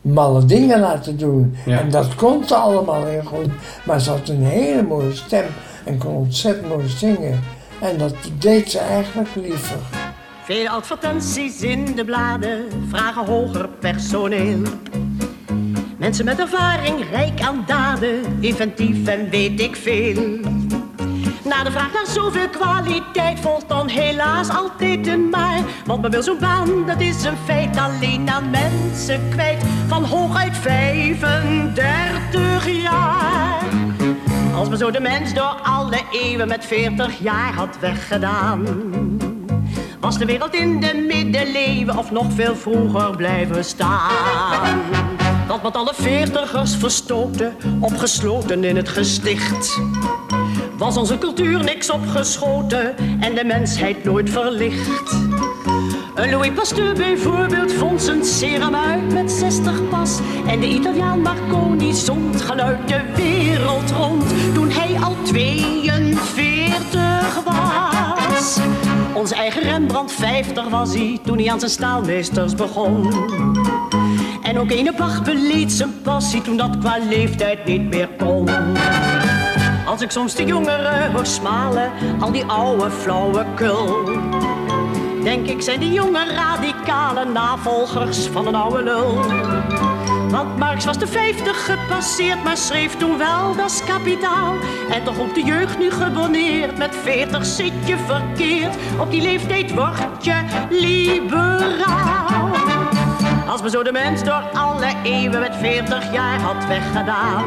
malle dingen laten doen. Ja. En dat kon ze allemaal heel goed. Maar ze had een hele mooie stem. En kon ontzettend mooi zingen. En dat deed ze eigenlijk liever. Veel advertenties in de bladen vragen hoger personeel. Mensen met ervaring, rijk aan daden, inventief en weet ik veel. Naar de vraag naar zoveel kwaliteit volgt dan helaas altijd een maar. Want men wil zo'n baan, dat is een feit, alleen aan mensen kwijt van hooguit 35 jaar. Als men zo de mens door alle eeuwen met 40 jaar had weggedaan, was de wereld in de middeleeuwen of nog veel vroeger blijven staan. Dat wat alle veertigers verstoten, opgesloten in het gesticht, was onze cultuur niks opgeschoten en de mensheid nooit verlicht. Een Louis Pasteur bijvoorbeeld vond zijn serum uit met 60 pas. En de Italiaan Marconi zond geluid de wereld rond toen hij al 42 was. Onze eigen Rembrandt 50 was hij toen hij aan zijn staalmeesters begon. En ook ene Bach beleed zijn passie toen dat qua leeftijd niet meer kon. Als ik soms de jongeren hoor smalen, al die oude flauwekul, denk ik zijn die jonge radicale navolgers van een oude lul. Want Marx was de 50 gepasseerd, maar schreef toen wel Das Kapitaal. En toch op de jeugd nu gebonneerd, met 40 zit je verkeerd, op die leeftijd word je liberaal. Als men zo de mens door alle eeuwen met 40 jaar had weggedaan,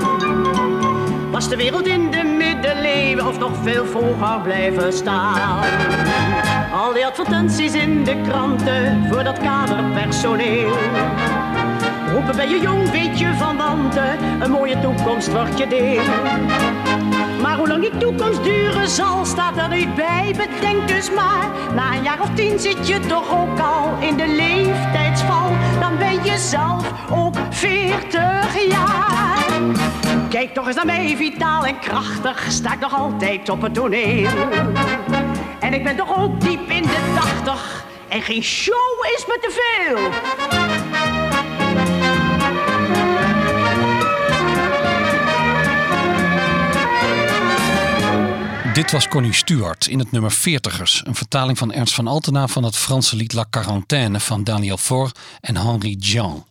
was de wereld in de middeleeuwen of nog veel vroeger blijven staan. Al die advertenties in de kranten voor dat kaderpersoneel roepen: ben je jong, weet je van wanten, een mooie toekomst wordt je deel. Maar hoe lang die toekomst duren zal, staat er niet bij, bedenk dus maar. Na een jaar of 10 zit je toch ook al in de leeftijdsval, dan ben je zelf ook 40 jaar. Kijk toch eens naar mij, vitaal en krachtig, sta ik nog altijd op het toneel. En ik ben toch ook diep in de 80, en geen show is me te veel. Dit was Connie Stewart in het nummer 40ers, een vertaling van Ernst van Altena van het Franse lied La Quarantaine van Daniel Faure en Henri Jean.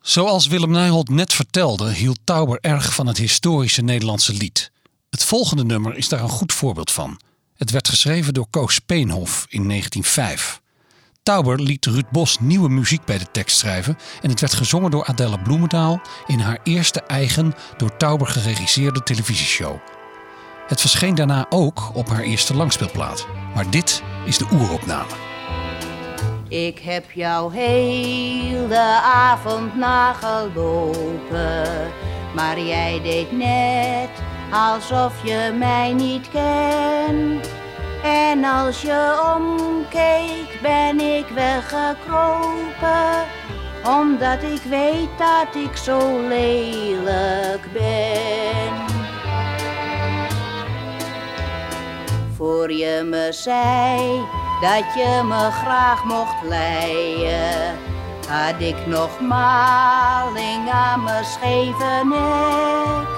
Zoals Willem Nijholt net vertelde, hield Touber erg van het historische Nederlandse lied. Het volgende nummer is daar een goed voorbeeld van. Het werd geschreven door Koos Speenhoff in 1905. Touber liet Ruud Bos nieuwe muziek bij de tekst schrijven en het werd gezongen door Adèle Bloemendaal in haar eerste eigen, door Touber geregisseerde televisieshow. Het verscheen daarna ook op haar eerste langspeelplaat. Maar dit is de oeropname. Ik heb jou heel de avond nagelopen, maar jij deed net alsof je mij niet kent. En als je omkeek ben ik weggekropen, omdat ik weet dat ik zo lelijk ben. Voor je me zei dat je me graag mocht leien, had ik nog maling aan mijn scheve nek.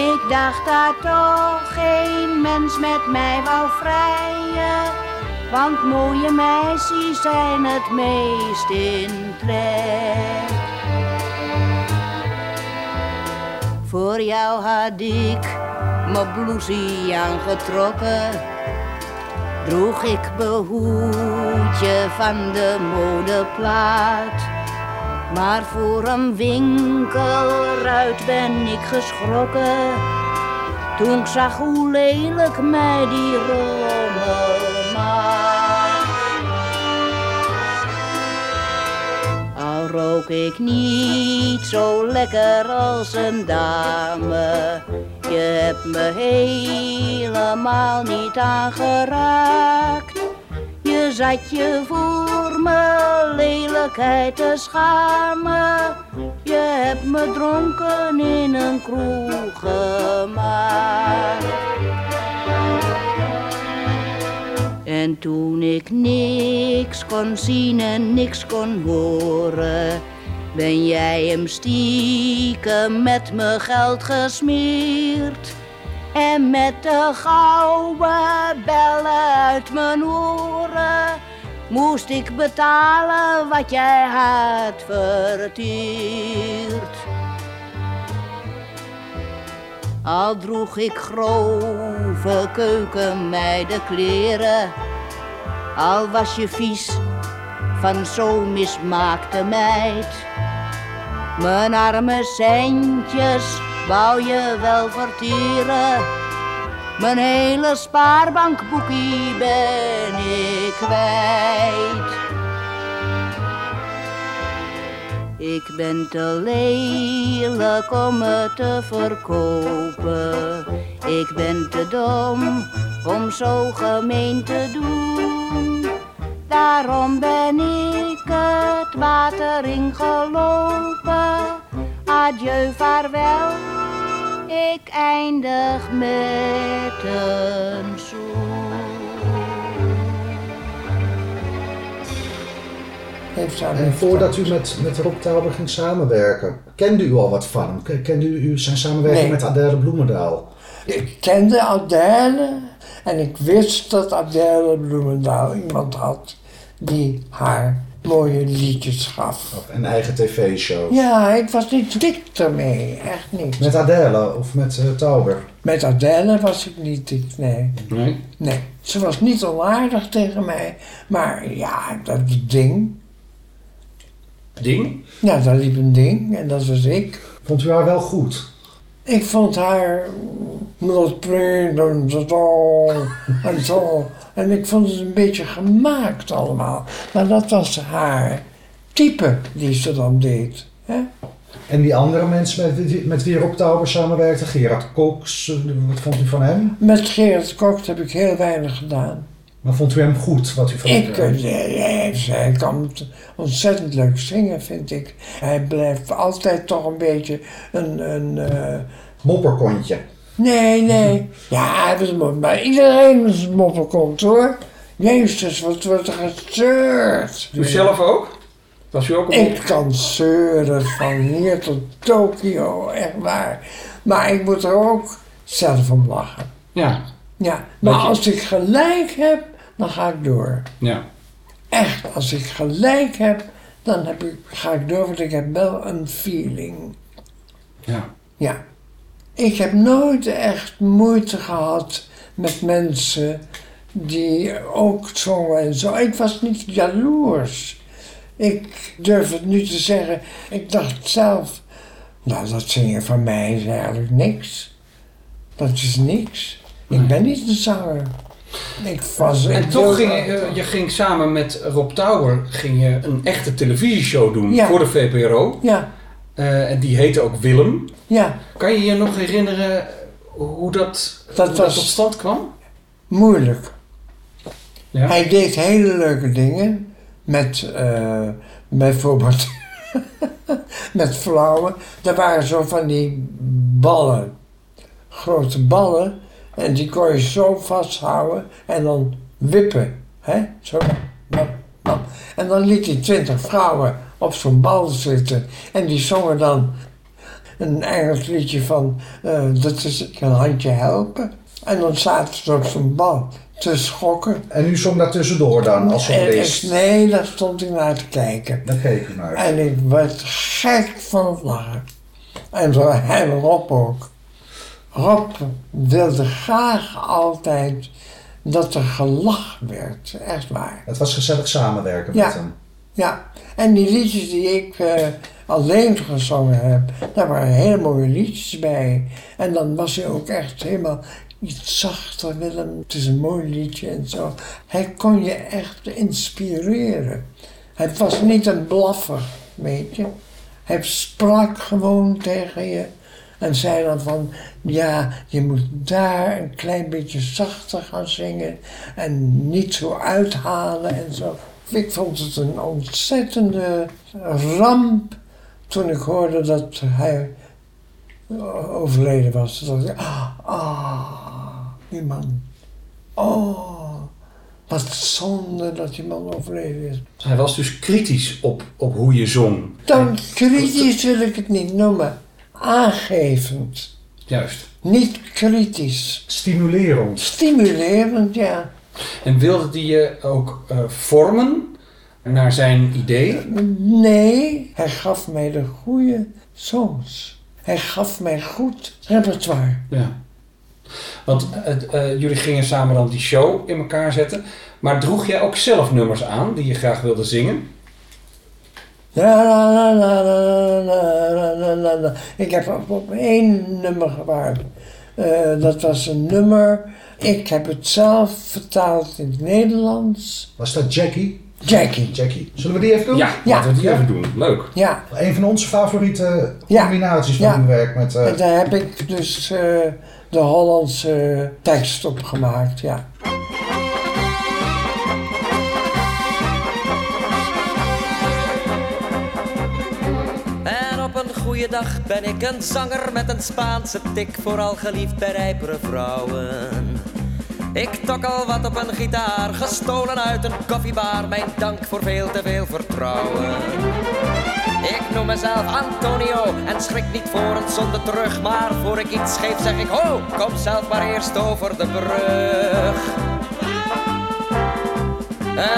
Ik dacht dat toch geen mens met mij wou vrijen, want mooie meisjes zijn het meest in trek. Voor jou had ik mijn blousie aangetrokken, droeg ik mijn hoedje van de modeplaat. Maar voor een winkelruit ben ik geschrokken, toen ik zag hoe lelijk mij die rommel maakt. Al rook ik niet zo lekker als een dame, je hebt me helemaal niet aangeraakt. Je zat je voor mijn lelijkheid te schamen, je hebt me dronken in een kroeg gemaakt. En toen ik niks kon zien en niks kon horen, ben jij hem stiekem met mijn geld gesmeerd en met de gouden bellen uit mijn oren moest ik betalen wat jij had verteerd. Al droeg ik grove keukenmeidenkleren. Al was je vies van zo'n mismaakte meid. Mijn arme centjes wou je wel vertieren. Mijn hele spaarbankboekie ben ik kwijt. Ik ben te lelijk om me te verkopen. Ik ben te dom om zo gemeen te doen. Daarom ben ik het water ingelopen. Adieu, vaarwel, ik eindig met een zoen. Voordat u met Rob Touber ging samenwerken, kende u al wat van hem? Kende u zijn samenwerking met Adèle Bloemendaal? Ik kende Adèle en ik wist dat Adèle Bloemendaal iemand had die haar mooie liedjes gaf. Op een eigen tv-show? Ja, ik was niet dik daarmee, echt niet. Met Adèle of met Touber? Met Adèle was ik niet dik, nee. Nee? Nee. Ze was niet onaardig tegen mij, maar ja, dat ding. Ding? Ja, daar liep een ding en dat was ik. Vond u haar wel goed? Ik vond haar... en zo. En ik vond het een beetje gemaakt allemaal. Maar dat was haar type die ze dan deed. Hè? En die andere mensen met wie Rob Touber samenwerkte, Gerard Cox, wat vond u van hem? Met Gerard Cox heb ik heel weinig gedaan. Maar vond u hem goed, wat u van hem deed? Hij kan ontzettend leuk zingen, vind ik. Hij blijft altijd toch een beetje een mopperkontje. Nee. Ja, maar iedereen is een mopperkont, hoor. Jezus, wat wordt er gezeurd. U zelf ook? Was u ook een mopperkont? Ik kan zeuren van hier tot Tokio, echt waar. Maar ik moet er ook zelf om lachen. Ja. Maar als ik gelijk heb, dan ga ik door. Ja. Echt, als ik gelijk heb, dan ga ik door, want ik heb wel een feeling. Ja. Ik heb nooit echt moeite gehad met mensen die ook zongen en zo. Ik was niet jaloers. Ik durf het nu te zeggen. Ik dacht zelf, nou, dat zingen van mij is eigenlijk niks. Dat is niks. Ik ben niet een zanger. Je ging samen met Rob Touber een echte televisieshow doen voor de VPRO. Ja. En die heette ook Willem. Ja. Kan je je nog herinneren hoe dat tot stand kwam? Moeilijk. Ja. Hij deed hele leuke dingen. Met bijvoorbeeld met flauwen. Er waren zo van die ballen. Grote ballen. En die kon je zo vasthouden. En dan wippen. Hè? Zo. En dan liet hij 20 vrouwen op zo'n bal zitten. En die zongen dan een Engels liedje van... dat is, ik kan een handje helpen. En dan zaten ze op zo'n bal te schokken. En u zong daar tussendoor dan als solist? Nee, daar stond ik naar te kijken. Daar keek ik naar. En ik werd gek van het lachen. En Rob ook. Rob wilde graag altijd dat er gelachen werd. Echt waar. Het was gezellig samenwerken met hem. Ja, en die liedjes die ik alleen gezongen heb, daar waren hele mooie liedjes bij. En dan was hij ook echt helemaal iets zachter, Willem, het is een mooi liedje en zo. Hij kon je echt inspireren. Hij was niet een blaffer, weet je. Hij sprak gewoon tegen je en zei dan van, ja, je moet daar een klein beetje zachter gaan zingen en niet zo uithalen en zo. Ik vond het een ontzettende ramp toen ik hoorde dat hij overleden was. Toen dacht ik, die man. Oh, wat zonde dat die man overleden is. Hij was dus kritisch op hoe je zong. Dan kritisch wil ik het niet noemen. Aangevend. Juist. Niet kritisch. Stimulerend. Stimulerend, ja. En wilde die je ook vormen naar zijn idee? Nee, hij gaf mij de goede songs. Hij gaf mij goed repertoire. Ja. Want jullie gingen samen dan die show in elkaar zetten. Maar droeg jij ook zelf nummers aan die je graag wilde zingen? Ik heb op één nummer gewaard. Dat was een nummer. Ik heb het zelf vertaald in het Nederlands. Was dat Jackie? Jackie. Zullen we die even doen? Ja, laten we die even doen. Leuk. Ja. Een van onze favoriete combinaties van uw werk. Met, en daar heb ik dus de Hollandse tekst op gemaakt. Ja. Goeiedag ben ik een zanger met een Spaanse tik, vooral geliefd bij rijpere vrouwen. Ik tokkel wat op een gitaar, gestolen uit een koffiebar, mijn dank voor veel te veel vertrouwen. Ik noem mezelf Antonio en schrik niet voor het zonde terug, maar voor ik iets geef zeg ik ho, kom zelf maar eerst over de brug.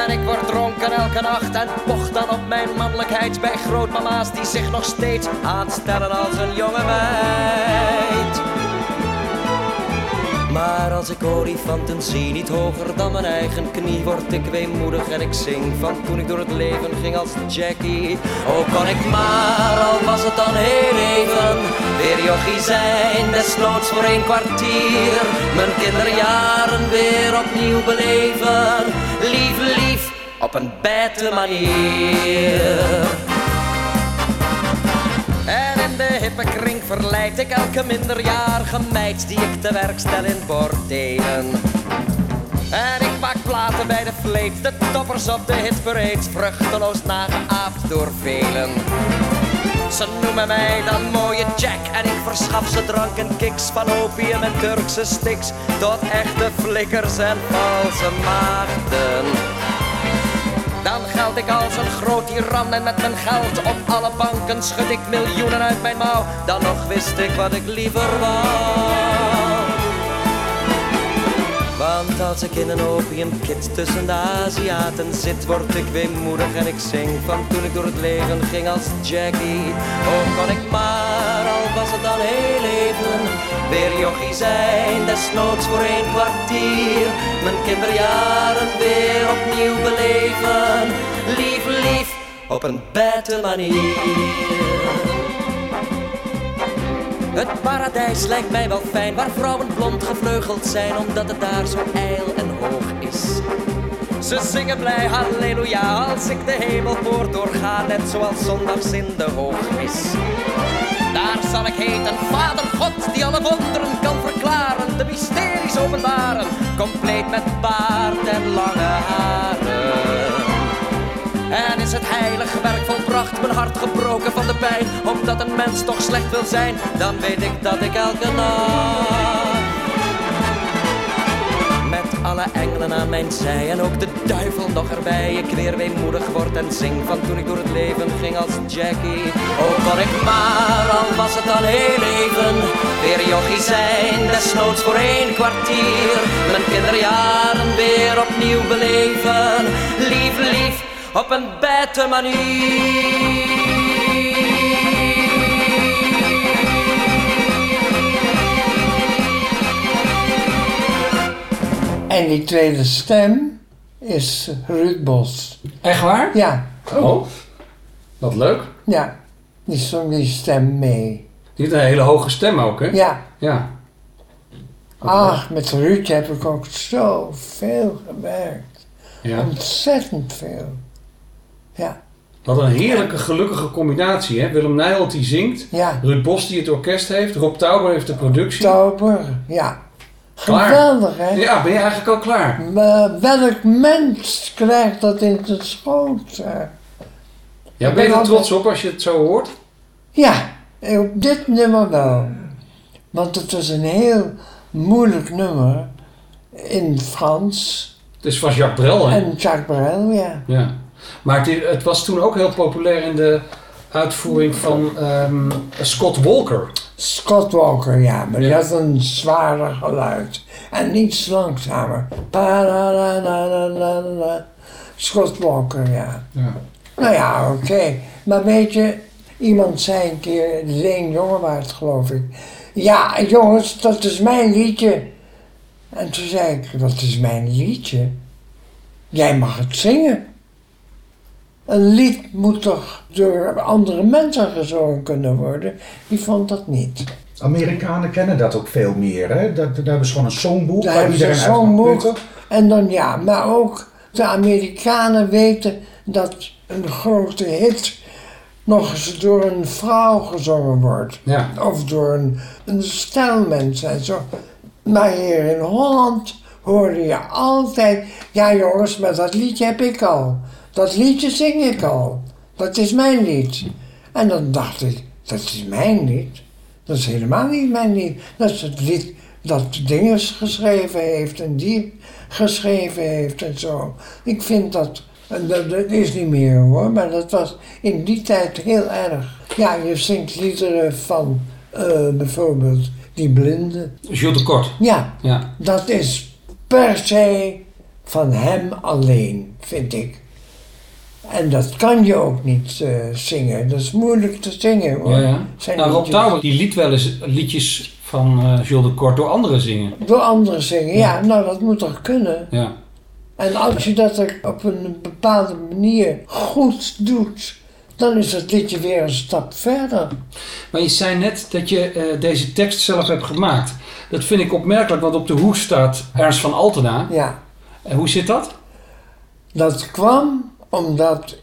En ik word dronken elke nacht en pocht dan op mijn mannelijkheid bij grootmama's die zich nog steeds aanstellen als een jonge meid. Maar als ik olifanten zie, niet hoger dan mijn eigen knie, word ik weemoedig en ik zing van toen ik door het leven ging als Jackie. Oh, kon ik maar, al was het dan heel even, weer jochie zijn, desnoods voor een kwartier, mijn kinderjaren weer opnieuw beleven, lief, op een bette manier. De hippe kring verleid ik elke minderjarige meid die ik te werk stel in bordelen. En ik maak platen bij de vleet, de toppers op de hitparades, vruchteloos nageaapt door velen. Ze noemen mij dan mooie Jack en ik verschaf ze drank en kiks van opium en Turkse sticks tot echte flikkers en valse maagden. Dan geld ik als een groot tiran en met mijn geld op alle banken schud ik miljoenen uit mijn mouw. Dan nog wist ik wat ik liever wou. Want als ik in een opiumkit tussen de Aziaten zit, word ik weemoedig en ik zing van toen ik door het leven ging als Jackie. Oh, kon ik maar, al was het dan heel even, weer jochie zijn, desnoods voor een kwartier, mijn kinderjaren weer opnieuw beleven, lief, op een bette manier. Het paradijs lijkt mij wel fijn, waar vrouwen blond gevleugeld zijn, omdat het daar zo ijl en hoog is. Ze zingen blij halleluja als ik de hemelpoort doorga, net zoals zondags in de hoogmis. Daar zal ik heten Vader God, die alle wonderen kan verklaren, de mysteries openbaren, compleet met baard en lange haren. En is het heilige werk volbracht, mijn hart gebroken van de pijn, omdat een mens toch slecht wil zijn, dan weet ik dat ik elke nacht met alle engelen aan mijn zij en ook de duivel nog erbij, ik weer weemoedig word en zing van toen ik door het leven ging als Jackie. Oh, kon ik maar, al was het dan heel even, weer jochie zijn, desnoods voor een kwartier, mijn kinderjaren weer opnieuw beleven, lief, op een bette manier. En die tweede stem is Ruud Bos. Echt waar? Ja. Oh, wat leuk. Ja, die zong die stem mee. Die heeft een hele hoge stem ook, hè? Ja. Ach, met Ruud heb ik ook zoveel gewerkt. Ja. Ontzettend veel. Ja. Wat een heerlijke, gelukkige combinatie, hè? Willem Nijholt die zingt, Ruud Bos die het orkest heeft, Rob Touber heeft de productie. Klaar. Geweldig, hè? Ja, ben je eigenlijk al klaar? Maar welk mens krijgt dat in zijn schoot? Ja, ben je er trots op als je het zo hoort? Ja, op dit nummer wel. Want het is een heel moeilijk nummer in Frans. Het is van Jacques Brel, hè? En Jacques Brel, ja. Maar het was toen ook heel populair in de uitvoering van Scott Walker. Scott Walker, ja, maar die had een zware geluid. En niets langzamer. Scott Walker, ja. Nou ja, oké. Maar weet je, Iemand zei een keer, Leen Jongenwaard geloof ik, ja jongens, dat is mijn liedje. En toen zei ik, dat is mijn liedje? Jij mag het zingen. Een lied moet toch door andere mensen gezongen kunnen worden? Die vond dat niet. Amerikanen kennen dat ook veel meer, hè? Daar hebben ze gewoon een songboek. Daar hebben ze een songboek. En dan ja, maar ook de Amerikanen weten dat een grote hit nog eens door een vrouw gezongen wordt. Ja. Of door een stel mensen en zo. Maar hier in Holland hoorde je altijd, ja jongens, maar dat liedje heb ik al. Dat liedje zing ik al. Dat is mijn lied. En dan dacht ik, dat is mijn lied? Dat is helemaal niet mijn lied. Dat is het lied dat Dinges geschreven heeft en die geschreven heeft en zo. Ik vind dat, dat is niet meer hoor, maar dat was in die tijd heel erg. Ja, je zingt liederen van bijvoorbeeld die blinde. Jules de Corte. Ja, dat is per se van hem alleen, vind ik. En dat kan je ook niet zingen. Dat is moeilijk te zingen hoor. Ja. Rob Touber die liet wel eens liedjes van Jules de Corte door anderen zingen. Door anderen zingen, ja. Nou dat moet toch kunnen. Ja. En als je dat op een bepaalde manier goed doet, dan is dat liedje weer een stap verder. Maar je zei net dat je deze tekst zelf hebt gemaakt. Dat vind ik opmerkelijk, want op de hoes staat Ernst van Altena. Ja. En hoe zit dat? Dat kwam omdat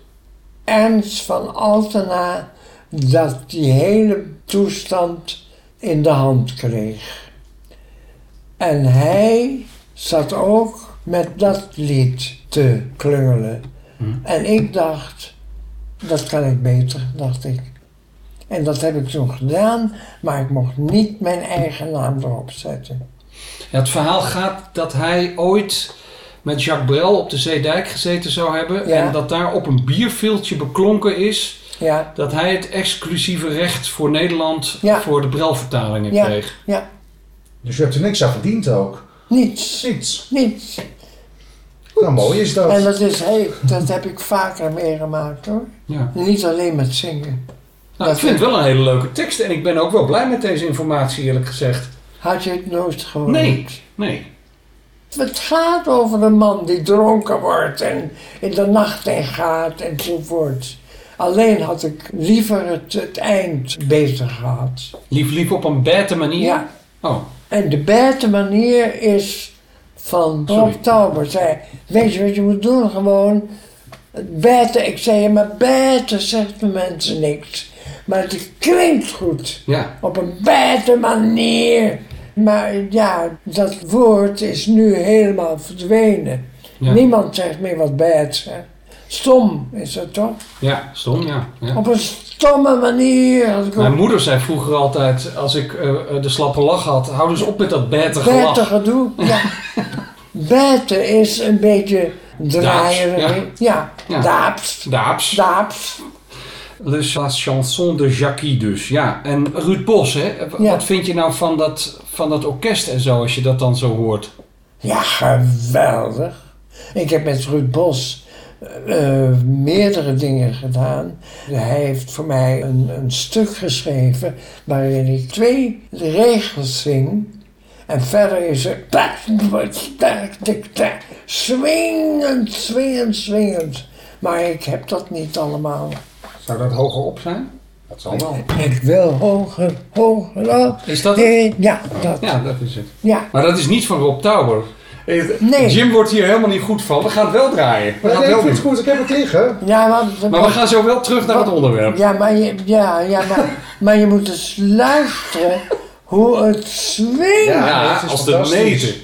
Ernst van Altena dat die hele toestand in de hand kreeg. En hij zat ook met dat lied te klungelen. En ik dacht, dat kan ik beter, dacht ik. En dat heb ik toen gedaan, maar ik mocht niet mijn eigen naam erop zetten. Ja, het verhaal gaat dat hij ooit met Jacques Brel op de Zeedijk gezeten zou hebben. Ja. En dat daar op een bierviltje beklonken is, ja, dat hij het exclusieve recht voor Nederland, ja, voor de Brel-vertalingen, ja, kreeg. Ja. Dus je hebt er niks aan verdiend ook? Niets. Nou, mooi is dat. En dat is, dat heb ik vaker meegemaakt hoor. Ja. Niet alleen met zingen. Nou, ik vind het wel een hele leuke tekst en ik ben ook wel blij met deze informatie eerlijk gezegd. Had je het nooit gehoord? Nee. Het gaat over een man die dronken wordt en in de nacht heen gaat enzovoort. Alleen had ik liever het eind beter gehad. Lief op een bete manier? Ja. Oh. En de bete manier is van Rob Touber. Zei, weet je wat je moet doen? Gewoon bete. Ik zei, maar bete zegt de mensen niks. Maar het klinkt goed. Ja. Op een bete manier. Maar ja, dat woord is nu helemaal verdwenen. Ja. Niemand zegt meer wat bad. Hè? Stom is dat toch? Ja, stom, ja. Op een stomme manier. Mijn moeder zei vroeger altijd, als ik de slappe lach had, hou dus op met dat bete gelach. Bete gedoe, ja. Bete is een beetje draaien. Daaps, ja. Daaps. Dus La Chanson de Jackie dus, ja. En Ruud Bos, hè? Ja. Wat vind je nou van dat orkest en zo, als je dat dan zo hoort? Ja, geweldig. Ik heb met Ruud Bos meerdere dingen gedaan. Hij heeft voor mij een stuk geschreven waarin ik 2 regels zing. En verder is er swingend. Maar ik heb dat niet allemaal. Zou dat hoger op zijn? Dat zal wel. Ik wil hoger op. Is dat het? Ja, dat. Ja, dat is het. Ja. Maar dat is niet van Rob Touber. Nee. Jim wordt hier helemaal niet goed van. We gaan het wel draaien. Het goed. Ik heb het liggen. Ja, maar we gaan zo wel terug naar het onderwerp. Ja, maar je moet eens luisteren hoe het swingt. Ja, als de meter.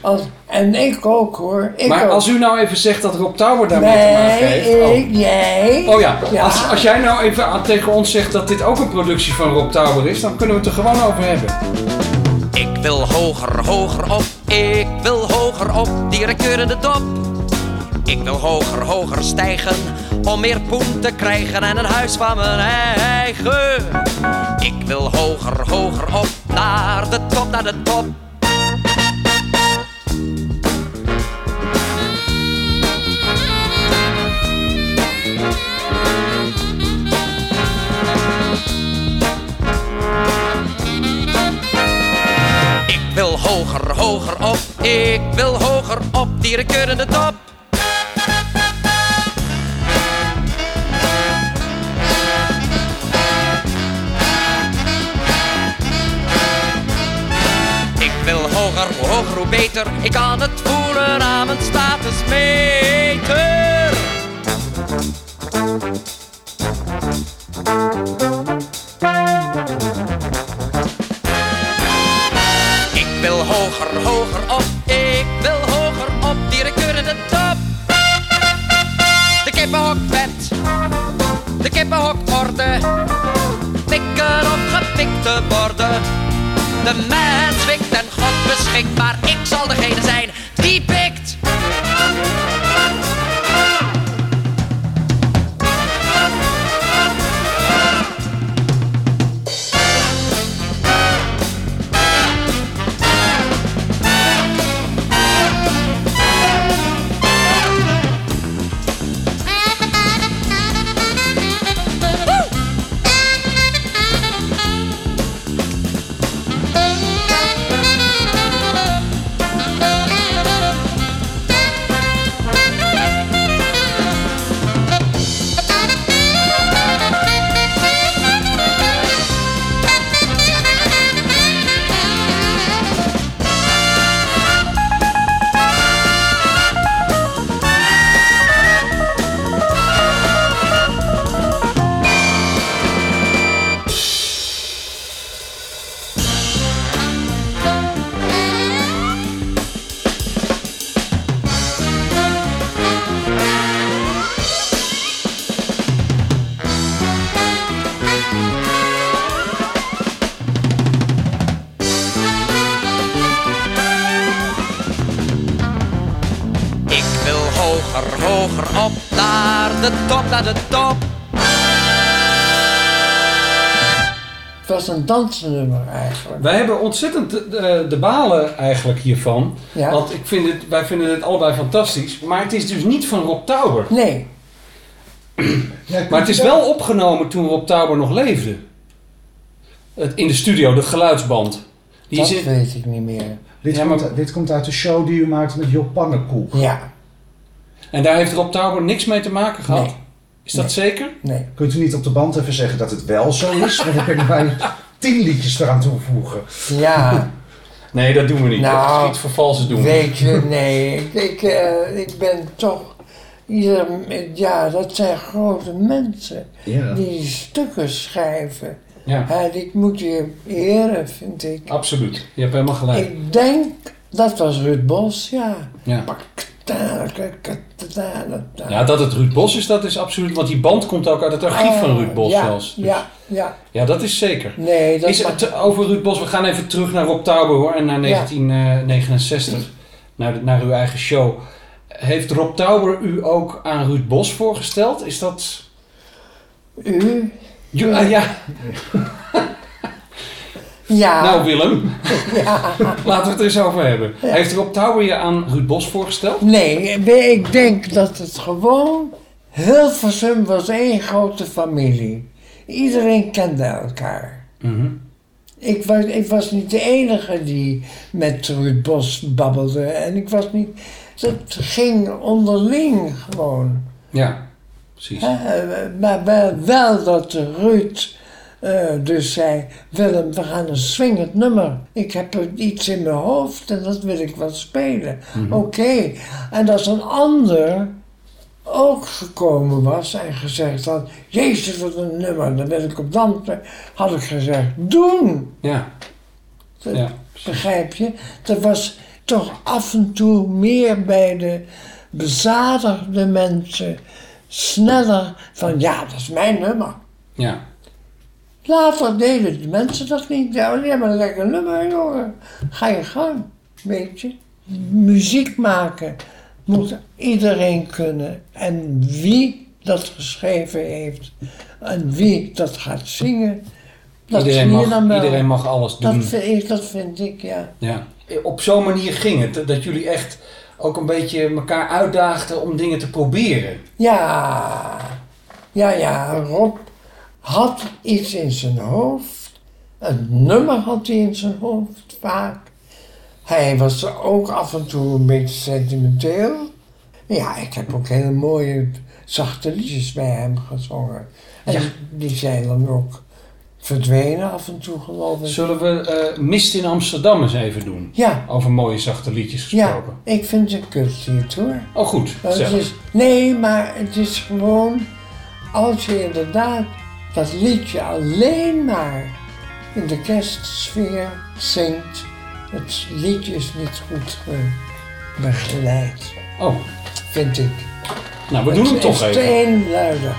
En ik ook hoor. Maar als u nou even zegt dat Rob Touber daarmee te maken heeft. Jij. Oh ja. Als jij nou even tegen ons zegt dat dit ook een productie van Rob Touber is, dan kunnen we het er gewoon over hebben. Ik wil hoger op. Ik wil hoger op. Directeur in de top. Ik wil hoger stijgen. Om meer poen te krijgen en een huis van mijn eigen. Ik wil hoger op. Naar de top. hoger, hoger op. Ik wil hoger op, dierenkeurende de top. Ik wil hoger, hoe hoger, hoe beter. Ik kan het voelen aan mijn statusmeter. Ik wil hoger, hoger op. Ik wil hoger op, dierenkeurende de top. De kippenhok wet, de kippenhokorde, tikken op gepikte borden. De mens wikt en God beschikt, maar ik zal degene zijn die pikt. Een dansnummer eigenlijk. Wij hebben ontzettend de balen eigenlijk hiervan. Ja. Want ik vind het, wij vinden het allebei fantastisch. Maar het is dus niet van Rob Touber. Nee. Maar het is wel opgenomen toen Rob Touber nog leefde. In de studio, de geluidsband. Die dat weet ik niet meer. Dit komt uit de show die u maakt met Joop Pannekoek. Ja. En daar heeft Rob Touber niks mee te maken gehad? Nee. Is dat zeker? Nee. Kunt u niet op de band even zeggen dat het wel zo is? Want ik heb bijna 10 liedjes eraan toevoegen. Ja. Nee, dat doen we niet. Nou, dat is iets voor valse doen. Weet je, nee. Ik ben toch... Ja, dat zijn grote mensen. Ja. Die stukken schrijven. Ja. Ik moet je eren, vind ik. Absoluut. Je hebt helemaal gelijk. Ik denk... Dat was Ruud Bos, ja. Ja. Ja, dat het Ruud Bos is, dat is absoluut... Want die band komt ook uit het archief van Ruud Bos zelfs. Dus. Ja. Ja, dat is zeker. Nee, dat is het, over Ruud Bos, we gaan even terug naar Rob Touber hoor. En naar 1969, naar uw eigen show. Heeft Rob Touber u ook aan Ruud Bos voorgesteld? Is dat... U? Ja. Ja. Nou Willem, laten we het er eens over hebben. Ja. Heeft Rob Touber je aan Ruud Bos voorgesteld? Nee, ik denk dat het gewoon... Hilversum was één grote familie. Iedereen kende elkaar. Mm-hmm. Ik was niet de enige die met Ruud Bos babbelde. En ik was niet... Dat ging onderling gewoon. Ja, precies. Maar wel dat Ruud... Dus zei Willem, we gaan een swingend nummer. Ik heb iets in mijn hoofd en dat wil ik wel spelen. Mm-hmm. Oké. En als een ander ook gekomen was en gezegd had... Jezus, wat een nummer, dan wil ik op dansen. Had ik gezegd, doen! Ja. Ja. Begrijp je? Er was toch af en toe meer bij de bezadigde mensen... sneller van, ja, dat is mijn nummer. Ja. Later deden de mensen dat niet. Ja, maar lekker nummer, jongen. Ga je gang, weet je. Muziek maken moet iedereen kunnen. En wie dat geschreven heeft en wie dat gaat zingen, dat iedereen mag alles doen. Dat vind ik, ja. Op zo'n manier ging het, dat jullie echt ook een beetje elkaar uitdaagden om dingen te proberen. Ja, Rob had iets in zijn hoofd, een nummer had hij in zijn hoofd vaak. Hij was ook af en toe een beetje sentimenteel. Ja, ik heb ook hele mooie, zachte liedjes bij hem gezongen. En ja, die zijn dan ook verdwenen af en toe, geloof ik. Zullen we Mist in Amsterdam eens even doen? Ja. Over mooie, zachte liedjes gesproken. Ja, ik vind het kut niet, hoor. Oh, goed. Het is, nee, maar het is gewoon... Als je inderdaad dat liedje alleen maar in de kerstsfeer zingt... Het liedje is niet goed begeleid. Oh. Vind ik. Nou, we doen hem toch even. Steenluider.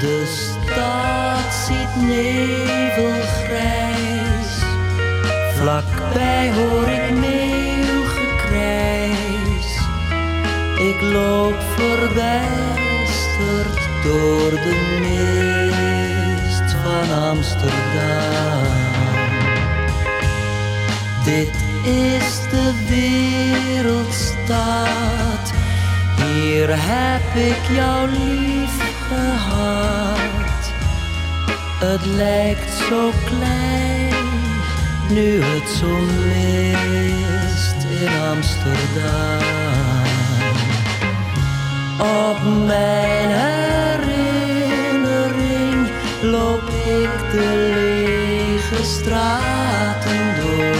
De stad ziet nevelgrijs. Vlakbij hoor ik meeuwgekrijs. Ik loop verduisterd door de mist van Amsterdam. Dit is de wereldstad, hier heb ik jou lief gehad. Het lijkt zo klein, nu het zo mist in Amsterdam. Op mijn herinnering loop ik de lege straten door.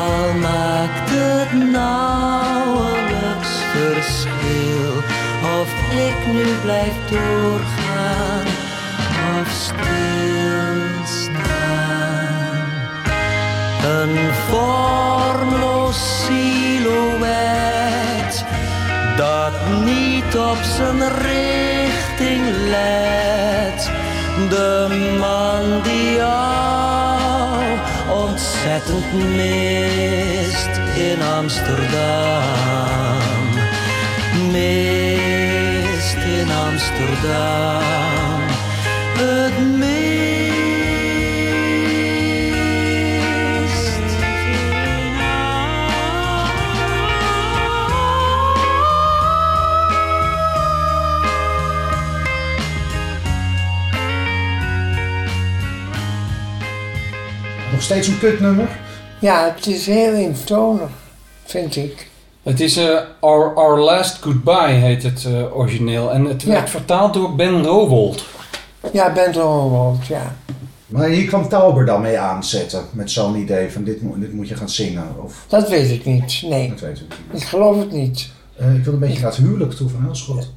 Al maakt het nauwelijks verschil of ik nu blijf doorgaan of stilstaan. Een vormloos silhouet dat niet op zijn richting let. De man die ontzettend mist in Amsterdam. Mist in Amsterdam. Het mist. Nog steeds een kutnummer? Ja, het is heel eentonig, vind ik. Het is Our Last Goodbye, heet het origineel. En het werd vertaald door Ben Rowold. Ja, Ben Rowold, ja. Maar hier kwam Touber dan mee aanzetten, met zo'n idee van dit moet je gaan zingen? Of... Dat weet ik niet, nee. Dat weet ik niet. Ik geloof het niet. Ik wil een beetje naar het huwelijk toe van Elsschot.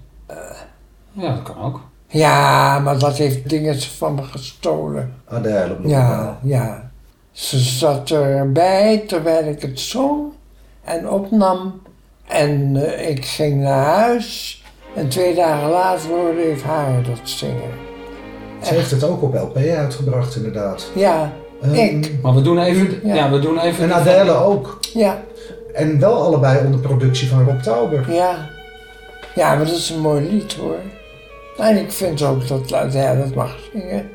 Ja, dat kan ook. Ja, maar dat heeft dingen van me gestolen. Adèle Bloemendaal. Ja. Ze zat erbij terwijl ik het zong en opnam. En ik ging naar huis en 2 dagen later hoorde ik haar dat zingen. Ze heeft het ook op LP uitgebracht, inderdaad. Ja, ik. Maar we doen even... Ja, we doen even. En Adèle ook. Ja. En wel allebei onder productie van Rob Touber. Ja. Ja, maar dat is een mooi lied, hoor. En ik vind ook dat Adèle het mag zingen.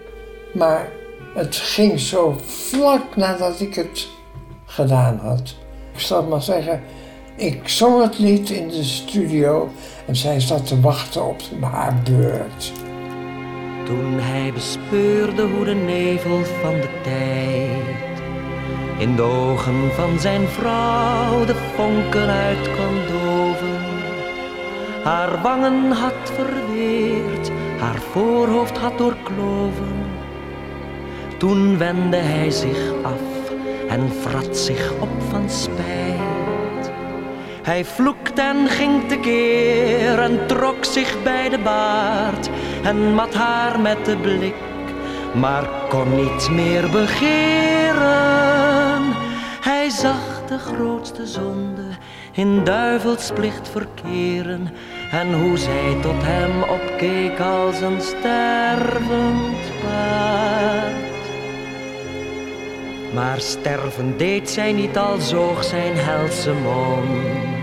Maar het ging zo vlak nadat ik het gedaan had. Ik zal maar zeggen, ik zong het lied in de studio en zij zat te wachten op haar beurt. Toen hij bespeurde hoe de nevel van de tijd in de ogen van zijn vrouw de vonken uit kon doven. Haar wangen had verweerd, haar voorhoofd had doorkloven. Toen wendde hij zich af en vrat zich op van spijt. Hij vloekte en ging tekeer en trok zich bij de baard en mat haar met de blik, maar kon niet meer begeren. Hij zag de grootste zonde in duivelsplicht verkeren en hoe zij tot hem opkeek als een stervend paard. Maar sterven deed zij niet, al zoog zijn helse mond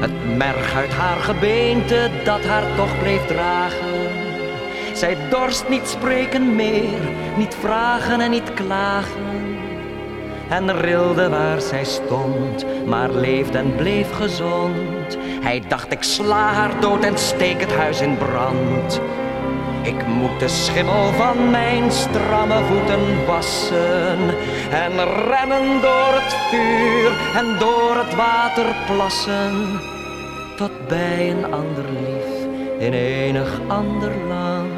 het merg uit haar gebeente dat haar toch bleef dragen. Zij dorst niet spreken meer, niet vragen en niet klagen. En rilde waar zij stond, maar leefde en bleef gezond. Hij dacht, ik sla haar dood en steek het huis in brand. Ik moet de schimmel van mijn stramme voeten wassen en rennen door het vuur en door het water plassen, tot bij een ander lief in enig ander land.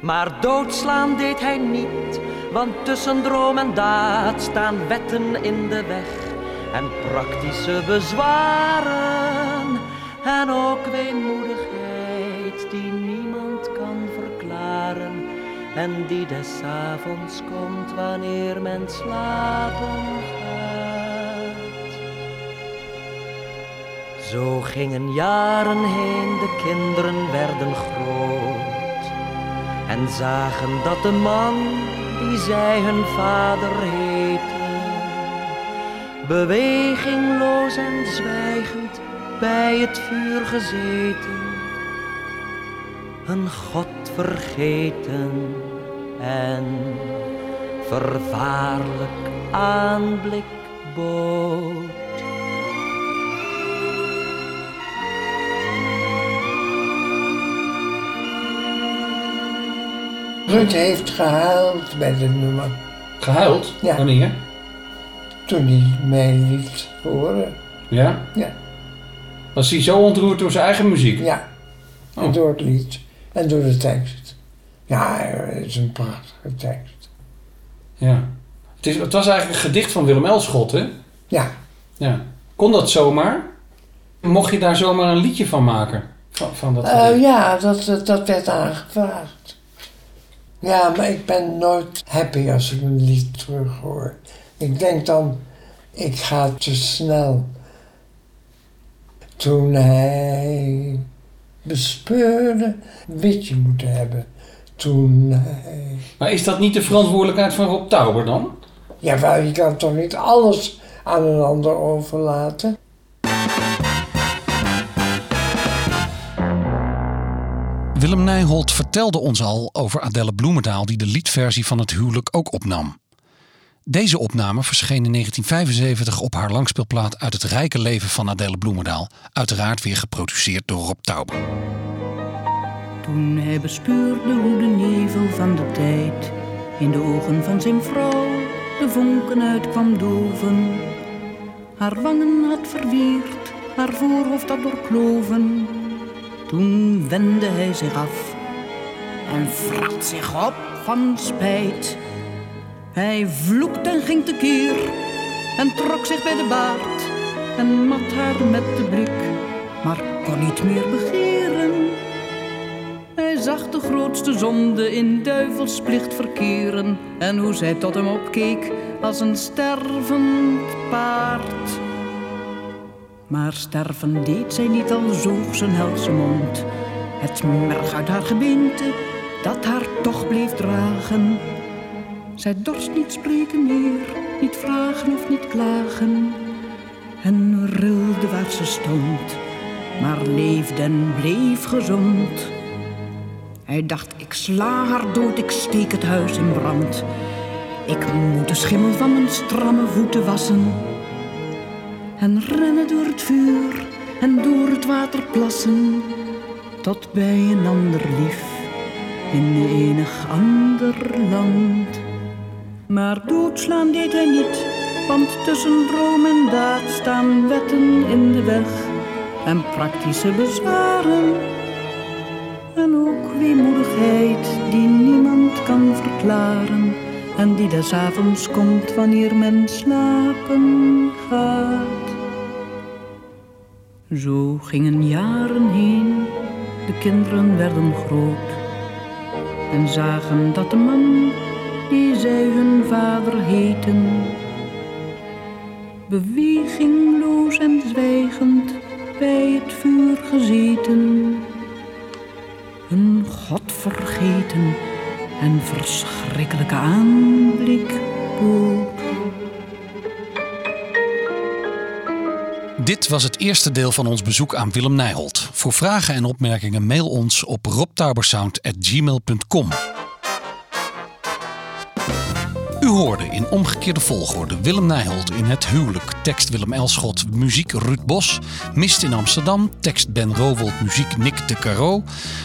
Maar doodslaan deed hij niet, want tussen droom en daad staan wetten in de weg en praktische bezwaren en ook weemoedigheid die niemand kan verklaren en die des avonds komt wanneer men slapen gaat. Zo gingen jaren heen, de kinderen werden groot en zagen dat de man die zij hun vader heette bewegingloos en zwijgend bij het vuur gezeten een god vergeten en vervaarlijk aanblik bood. Ruud heeft gehuild bij de nummer. Gehuild? Ja. Wanneer? Toen hij mij liet horen. Ja? Ja. Was hij zo ontroerd door zijn eigen muziek? Ja. Oh. En door het lied. En door de tekst. Ja, het is een prachtige tekst. Ja. Het was eigenlijk een gedicht van Willem Elsschot, hè? Ja. Ja. Kon dat zomaar? Mocht je daar zomaar een liedje van maken? Van dat gedicht? Ja, dat werd aangevraagd. Ja, maar ik ben nooit happy als ik een lied terug hoor. Ik denk dan, ik ga te snel. Toen hij bespeurde, een beetje moeten hebben. Toen hij... Maar is dat niet de verantwoordelijkheid van Rob Touber dan? Ja, wel, je kan toch niet alles aan een ander overlaten? Willem Nijholt vertelde ons al over Adèle Bloemendaal die de liedversie van het huwelijk ook opnam. Deze opname verscheen in 1975 op haar langspeelplaat Uit het rijke leven van Adèle Bloemendaal, uiteraard weer geproduceerd door Rob Touber. Toen hij bespeurde hoe de nevel van de tijd in de ogen van zijn vrouw de vonken uitkwam doven. Haar wangen had verweerd, haar voorhoofd had doorkloven. Toen wendde hij zich af en vrat zich op van spijt. Hij vloekte en ging tekeer en trok zich bij de baard en mat haar met de blik, maar kon niet meer begeren. Hij zag de grootste zonde in duivelsplicht verkeren en hoe zij tot hem opkeek als een stervend paard. Maar sterven deed zij niet, al zoog zijn helse mond het merg uit haar gebeente dat haar toch bleef dragen. Zij dorst niet spreken meer, niet vragen of niet klagen. En rilde waar ze stond, maar leefde en bleef gezond. Hij dacht, ik sla haar dood, ik steek het huis in brand. Ik moet de schimmel van mijn stramme voeten wassen. En rennen door het vuur en door het water plassen. Tot bij een ander lief in enig ander land. Maar doodslaan deed hij niet, want tussen droom en daad staan wetten in de weg en praktische bezwaren. En ook weemoedigheid die niemand kan verklaren en die des avonds komt wanneer men slapen gaat. Zo gingen jaren heen, de kinderen werden groot en zagen dat de man die zij hun vader heten bewegingloos en zwijgend bij het vuur gezeten een god vergeten en verschrikkelijke aanblik bood. Dit was het eerste deel van ons bezoek aan Willem Nijholt. Voor vragen en opmerkingen mail ons op robtoubersound@gmail.com. U hoorde in omgekeerde volgorde Willem Nijholt in Het Huwelijk, tekst Willem Elsschot, muziek Ruud Bos, Mist in Amsterdam, tekst Ben Rowold, muziek Nick de Caro,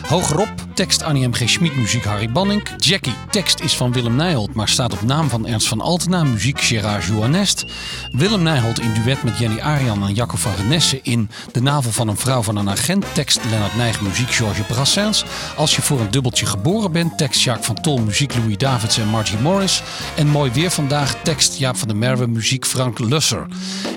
Hogerop, tekst Annie M. G. Schmidt, muziek Harry Bannink, Jackie, tekst is van Willem Nijholt, maar staat op naam van Ernst van Altena, muziek Gérard Jouannest, Willem Nijholt in duet met Jenny Arion en Jacco van Renesse in De Navel van een Vrouw van een Agent, tekst Lennaert Nijgh, muziek Georges Brassens, Als je voor een dubbeltje geboren bent, tekst Jacques van Tol, muziek Louis Davids en Margie Morris. En Mooi Weer Vandaag, tekst Jaap van der Merwe, muziek Frank Lusser.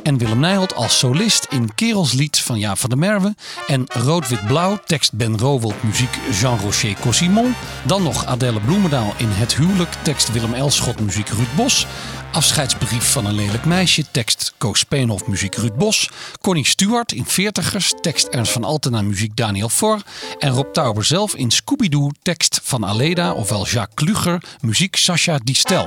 En Willem Nijholt als solist in Kerelslied van Jaap van der Merwe. En Rood-Wit-Blauw, tekst Ben Rowold, muziek Jean-Roger Cosimon. Dan nog Adèle Bloemendaal in Het Huwelijk, tekst Willem Elsschot, muziek Ruud Bos. Afscheidsbrief van een Lelijk Meisje, tekst Koos Speenhoff, muziek Ruud Bos. Connie Stewart in Veertigers, tekst Ernst van Altena, muziek Daniel Voor. En Rob Touber zelf in Scooby-Doo, tekst van Aleda, ofwel Jacques Kluger, muziek Sascha Distel.